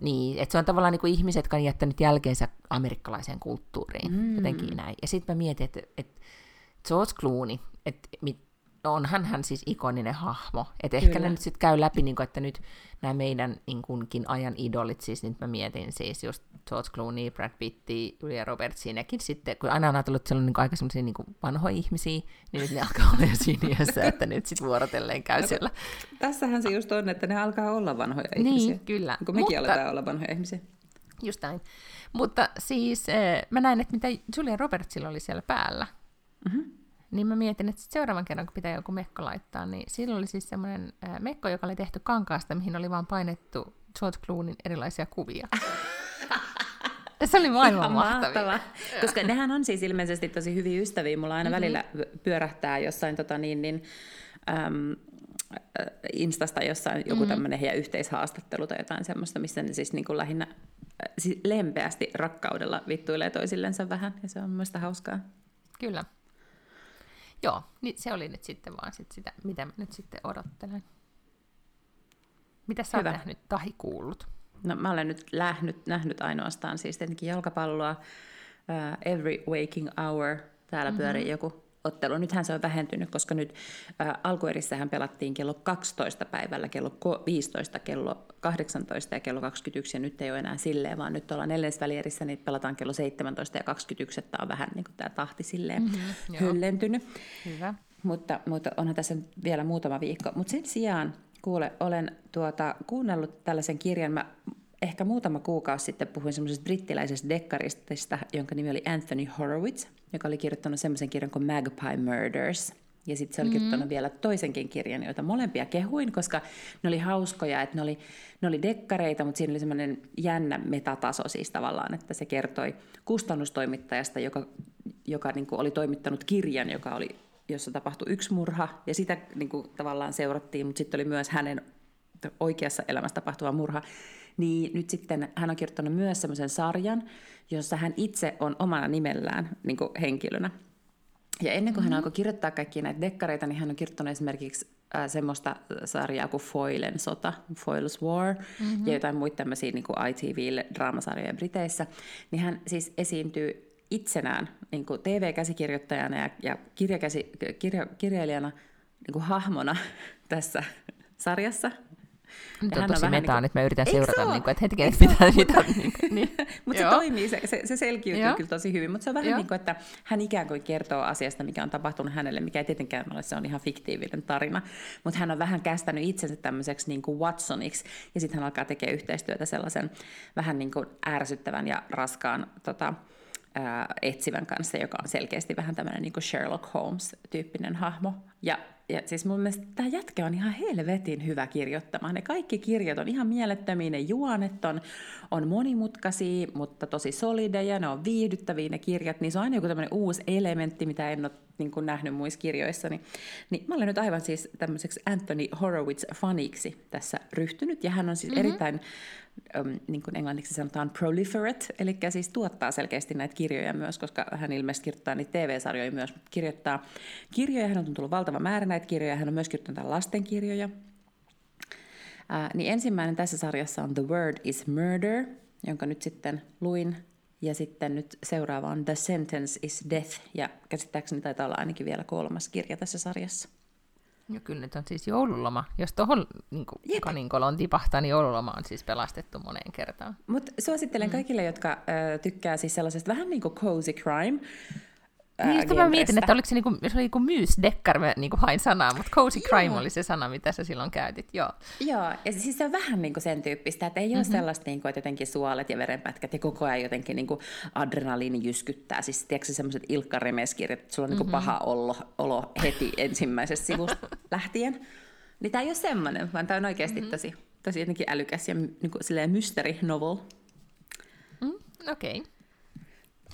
niin, että se on tavallaan niin kuin ihmiset, jotka on jättänyt jälkeensä amerikkalaiseen kulttuuriin. Jotenkin näin. Ja sitten mä mietin, että George Clooney, että hän siis ikoninen hahmo. Että ehkä ne nyt sitten käy läpi, niin kuin, että nyt nämä meidän niin kunkin ajan idolit, siis nyt mä mietin siis just George Clooney, Brad Pitt, Julia Roberts, siinäkin sitten, kun aina on ajatellut, että siellä on niin aika sellaisia niin vanhoja ihmisiä, niin nyt ne alkaa olla jo siinä iässä, että nyt sitten vuorotelleen käy siellä. Tässähän se just on, että ne alkaa olla vanhoja ihmisiä. Niin, kyllä. Kun mekin aletaan olla vanhoja ihmisiä. Just näin. Mutta siis mä näin, että mitä Julia Robertsilla oli siellä päällä. Niin mä mietin, että seuraavan kerran, kun pitää joku mekko laittaa, niin silloin oli siis semmoinen mekko, joka oli tehty kankaasta, mihin oli vaan painettu George Clooneyn erilaisia kuvia. Se oli maailman mahtavaa. Koska nehän on siis ilmeisesti tosi hyviä ystäviä. Mulla aina välillä pyörähtää jossain Instasta jossain joku tämmöinen heidän yhteishaastattelu tai jotain semmoista, missä ne siis niin kuin lähinnä siis lempeästi rakkaudella vittuilee toisillensa vähän, ja se on musta hauskaa. Kyllä. Joo, niin se oli nyt sitten vaan sitä, mitä mä nyt sitten odottelen. Mitä sä oot nähnyt tai kuullut? No mä olen nyt nähnyt ainoastaan siis tietenkin jalkapalloa, Every Waking Hour, täällä pyörii joku ottelu. Nythän se on vähentynyt, koska nyt alkuerissähän pelattiin kello 12 päivällä, kello 15, kello 18 ja kello 21, ja nyt ei ole enää silleen, vaan nyt ollaan neljäsvälierissä, niin pelataan kello 17 ja 21, että on vähän niin kuin tämä tahti silleen hyllentynyt. Hyvä. Mutta onhan tässä vielä muutama viikko. Mutta sen sijaan, kuule, olen kuunnellut tällaisen kirjan. Mä ehkä muutama kuukausi sitten puhuin semmoisesta brittiläisestä dekkaristista, jonka nimi oli Anthony Horowitz, joka oli kirjoittanut semmoisen kirjan kuin Magpie Murders. Ja sitten se oli kirjoittanut vielä toisenkin kirjan, joita molempia kehuin, koska ne oli hauskoja, että ne oli dekkareita, mutta siinä oli semmoinen jännä metataso siis tavallaan, että se kertoi kustannustoimittajasta, joka niin kuin oli toimittanut kirjan, jossa tapahtui yksi murha, ja sitä niin kuin tavallaan seurattiin, mutta sitten oli myös hänen oikeassa elämässä tapahtuva murha. Niin nyt sitten hän on kirjoittanut myös semmoisen sarjan, jossa hän itse on omana nimellään niin kuin henkilönä. Ja ennen kuin hän alkoi kirjoittaa kaikkia näitä dekkareita, niin hän on kirjoittanut esimerkiksi semmoista sarjaa kuin Foilen sota, Foil's War, ja jotain muita tämmöisiä niin kuin ITV-draamasarjoja Briteissä. Niin hän siis esiintyy itsenään niin kuin TV-käsikirjoittajana ja kirjailijana niin kuin hahmona tässä sarjassa. Nyt on tosi metaa, niin kuin, että mä yritän seurata, niin kuin, että hetken pitää sitä. Niin. Mutta se toimii, se selkiytyy kyllä tosi hyvin, mutta se on vähän niin kuin, että hän ikään kuin kertoo asiasta, mikä on tapahtunut hänelle, mikä ei tietenkään ole, se on ihan fiktiivinen tarina, mutta hän on vähän kästänyt itsensä tämmöiseksi niin kuin Watsoniksi, ja sitten hän alkaa tekemään yhteistyötä sellaisen vähän niin kuin ärsyttävän ja raskaan etsivän kanssa, joka on selkeästi vähän tämmöinen niin kuin Sherlock Holmes-tyyppinen hahmo. Ja siis mun mielestä tämä jätkä on ihan helvetin hyvä kirjoittamaan. Ne kaikki kirjat on ihan mielettömiä, ne juonet on monimutkaisia, mutta tosi solideja, ne on viihdyttäviä ne kirjat, niin se on aina joku tämmöinen uusi elementti, mitä en ole niin kuin nähnyt muissa kirjoissa. Niin mä olen nyt aivan siis tämmöiseksi Anthony Horowitz-faniksi tässä ryhtynyt, ja hän on siis erittäin, niin kuin englanniksi sanotaan proliferate, eli siis tuottaa selkeästi näitä kirjoja myös, koska hän ilmeisesti kirjoittaa niitä TV-sarjoja myös, kirjoittaa kirjoja, hän on tullut valtava määrä näitä kirjoja, hän on myös kirjoittanut lastenkirjoja. Niin ensimmäinen tässä sarjassa on The Word is Murder, jonka nyt sitten luin, ja sitten nyt seuraava on The Sentence is Death, ja käsittääkseni taitaa olla ainakin vielä kolmas kirja tässä sarjassa. Ja kyllä nyt on siis joululoma. Jos tuohon niin kaninkoloon tipahtaa, niin joululoma on siis pelastettu moneen kertaan. Mutta suosittelen kaikille, jotka tykkää siis sellaisesta vähän niin kuin cozy crime. Niin, mä mietin, että oliko se, niin kuin, se oli kuin myysdekkar, mä niin kuin hain sanaa, mutta cozy crime oli se sana, mitä sä silloin käytit. Joo, ja siis se on vähän niin kuin sen tyyppistä, että ei ole sellaista, niin kuin, että jotenkin suolet ja verenpätkät ja koko ajan jotenkin niin kuin adrenaliini jyskyttää. Siis tiedätkö sellaiset ilkkaremeskirjat, että sulla on niin kuin paha olo heti ensimmäisessä sivusta lähtien. Niin tämä ei ole semmoinen, vaan tämä on oikeasti tosi jotenkin älykäs ja niin kuin silleen mystery novel. Okei.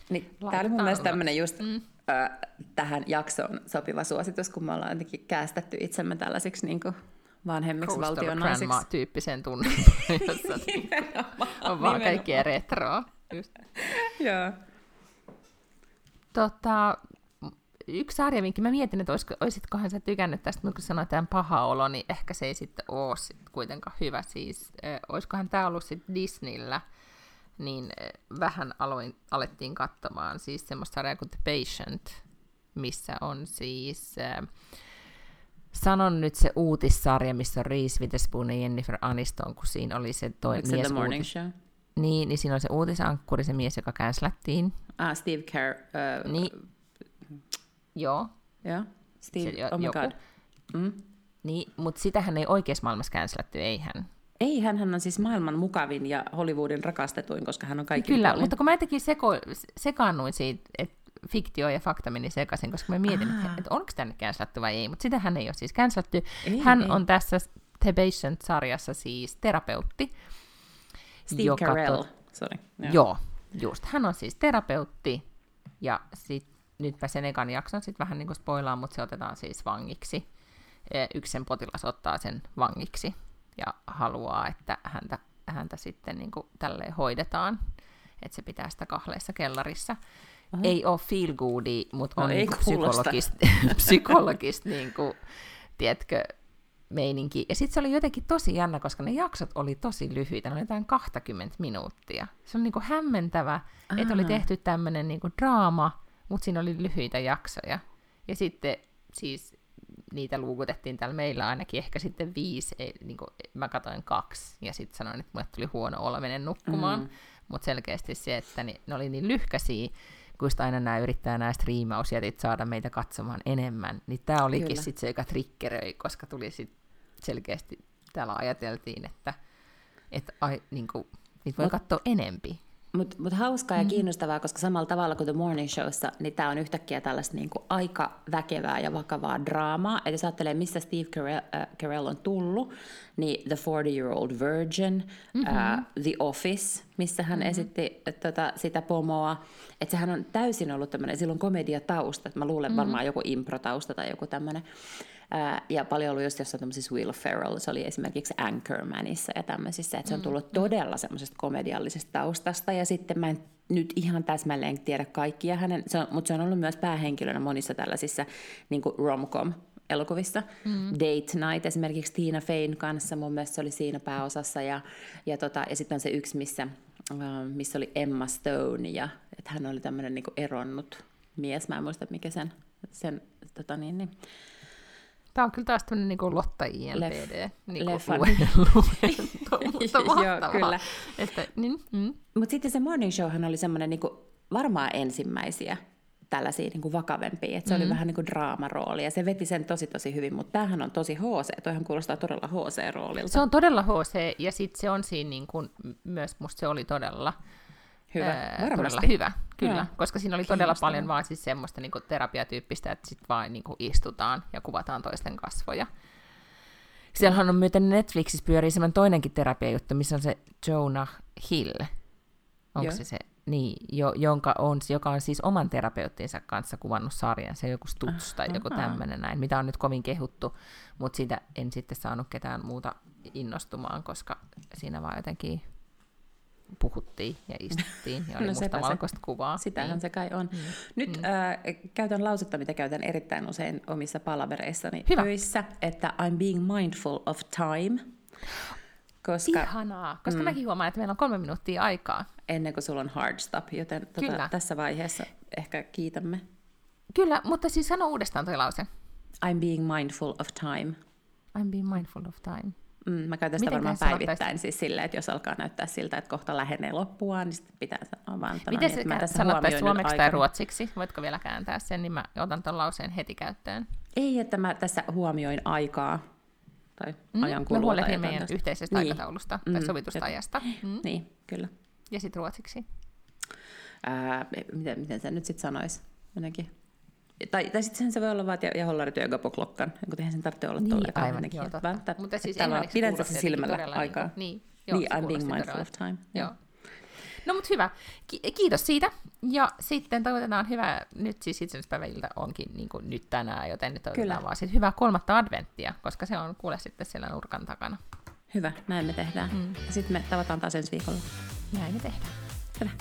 Niin, tämä oli mun mielestä tämmöinen just tähän jaksoon sopiva suositus, kun me ollaan jotenkin käästetty itsemme tällaisiksi niin kuin vanhemmiksi valtionaisiksi. Coastal Grandma-tyyppisen tunnin, jossa on vaan kaikkea retroa. Joo. Yksi sarja, minkä mä mietin, että olisitkohan sä tykännyt tästä, mutta kun sanotaan paha olo, niin ehkä se ei sitten ole sit kuitenkaan hyvä. Siis, olisikohan tämä ollut sitten Disneyllä? Niin vähän alettiin katsomaan siis semmoista sarjaa kuin The Patient, missä on siis, sanon nyt se uutissarja, missä on Reese Witherspoon ja Jennifer Aniston, kun siinä oli se The Morning Show? Niin siinä oli se uutisankkuri, se mies, joka känslättiin. Steve Carell. Niin. Joo. Steve, se, oh my joku. God. Niin, mutta sitähän ei oikeassa maailmassa känslätty, eihän. Ei, hän on siis maailman mukavin ja Hollywoodin rakastetuin, koska hän on kaikki. Kyllä, paljon. Mutta kun mä jotenkin sekaannuin siitä, että fiktio ja fakta meni sekaisin, koska mä mietin, että onko tämä nyt cancelattu vai ei, mutta sitä hän ei ole siis cancelattu. Hän on tässä The Patient-sarjassa siis terapeutti. Steve Carell, sorry. Joo, just. Hän on siis terapeutti, ja nyt mä sen ekan jakson sitten vähän niin kuin spoilaan, mutta se otetaan siis vangiksi. Yksi sen potilas ottaa sen vangiksi. Ja haluaa, että häntä sitten niin kuin tälleen hoidetaan, että se pitää sitä kahleissa kellarissa. Ei ole feel goodie, mutta on niin psykologista, niin kuin, tiedätkö, meininki. Ja sitten se oli jotenkin tosi jännä, koska ne jaksot oli tosi lyhyitä, ne oli jotain 20 minuuttia. Se oli niinku hämmentävä, että oli tehty tämmöinen niinku draama, mutta siinä oli lyhyitä jaksoja. Ja sitten siis niitä luukutettiin täällä meillä ainakin ehkä sitten 5, niinku, mä katsoin 2 ja sitten sanoin, että mulle tuli huono olo, menen nukkumaan. Mutta selkeästi se, että ne oli niin lyhkäisiä, kun aina nämä yrittää nämä striimausjätit saada meitä katsomaan enemmän, niin tämä olikin sitten se, joka triggeröi, koska tuli sitten selkeästi, täällä ajateltiin, että niinku, niitä voi katsoa enempi. Mutta hauskaa ja kiinnostavaa, koska samalla tavalla kuin The Morning Showssa, niin tämä on yhtäkkiä tällaista niinku aika väkevää ja vakavaa draamaa. Että jos ajattelee, mistä Steve Carell on tullut, niin The 40-Year-Old Virgin, The Office, missä hän esitti sitä pomoa. Että sehän on täysin ollut tämmöinen, sillä on komediatausta, että mä luulen varmaan joku improtausta tai joku tämmöinen. Ja paljon ollut just jossain tämmöisissä Will Ferrell, se oli esimerkiksi Anchormanissa ja tämmöisissä, että se on tullut todella semmoisesta komediallisesta taustasta, ja sitten mä en nyt ihan täsmälleen tiedä kaikkia hänen, mutta se on ollut myös päähenkilönä monissa tällaisissa niin kuin rom-com-elokuvissa, Date Night esimerkiksi Tina Feyn kanssa, mun mielestä se oli siinä pääosassa, ja sitten on se yksi, missä oli Emma Stone, ja että hän oli tämmöinen niin kuin eronnut mies, mä en muista mikä sen Tämä on kyllä taas tämmöinen niin Lotta IMPD luento, mutta mahtavaa. Mutta sitten se Morning Showhan oli semmoinen niin varmaan ensimmäisiä tällaisia niin vakavempia, että se oli vähän niin kuin draamarooli, ja se veti sen tosi tosi hyvin, mutta tämähän on tosi HC, toihan kuulostaa todella HC-roolilta. Se on todella HC, ja sitten se on siinä niin kuin, myös musta se oli todella hyvä. Todella hyvä, kyllä, ja. Koska siinä oli todella paljon vaan siis semmoista niinku terapiatyyppistä, että sitten vaan niinku istutaan ja kuvataan toisten kasvoja. Siellähän on myöten Netflixissä pyörii semmoinen toinenkin terapiajuttu, missä on se Jonah Hill, onko se niin, joka on siis oman terapeuttinsa kanssa kuvannut sarjan, se joku Stutz tai joku tämmöinen näin, mitä on nyt kovin kehuttu, mutta siitä en sitten saanut ketään muuta innostumaan, koska siinä vaan jotenkin puhuttiin ja istuttiin ja oli no mustavalkoista kuvaa. Sitähän se kai on. Nyt käytän lausetta, mitä käytän erittäin usein omissa palavereissani töissä, että I'm being mindful of time. Ihanaa, koska mäkin huomaan, että meillä on 3 minuuttia aikaa. Ennen kuin sulla on hard stop, joten tässä vaiheessa ehkä kiitämme. Kyllä, mutta siis sano uudestaan toi lause. I'm being mindful of time. I'm being mindful of time. Mä käytän sitä varmaan päivittäin siis silleen, että jos alkaa näyttää siltä, että kohta lähenee loppuaan, niin sitten pitää sanoa vaan, että miten mä tässä huomioin suomeksi tai ruotsiksi? Voitko vielä kääntää sen, niin mä otan ton lauseen heti käyttöön. Ei, että mä tässä huomioin aikaa tai ajankulua. Mä huolehdin meidän yhteisestä aikataulusta tai sovitusta ajasta. Niin, kyllä. Ja sitten ruotsiksi? Miten sä nyt sitten sanois jotenkin? Tai sitten se voi olla vaan, että hollari työka på klockan, kun eihän sen tarvitse olla tolleen. Niin, aivan, joo, totta. Mutta siis englanniksi pidänsä se silmällä aikaa. Niin, I'm being mindful of time. Joo. No mut hyvä, kiitos siitä. Ja sitten toivotetaan hyvää, nyt siis itsenäispäiväilta onkin niin kuin nyt tänään, joten nyt toivotetaan vaan sitten hyvää 3. adventtia, koska se on kuule sitten siellä nurkan takana. Hyvä, näin me tehdään. Sitten me tavataan taas ensi viikolla. Näin me tehdään.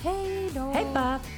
Hyvä. Heippa!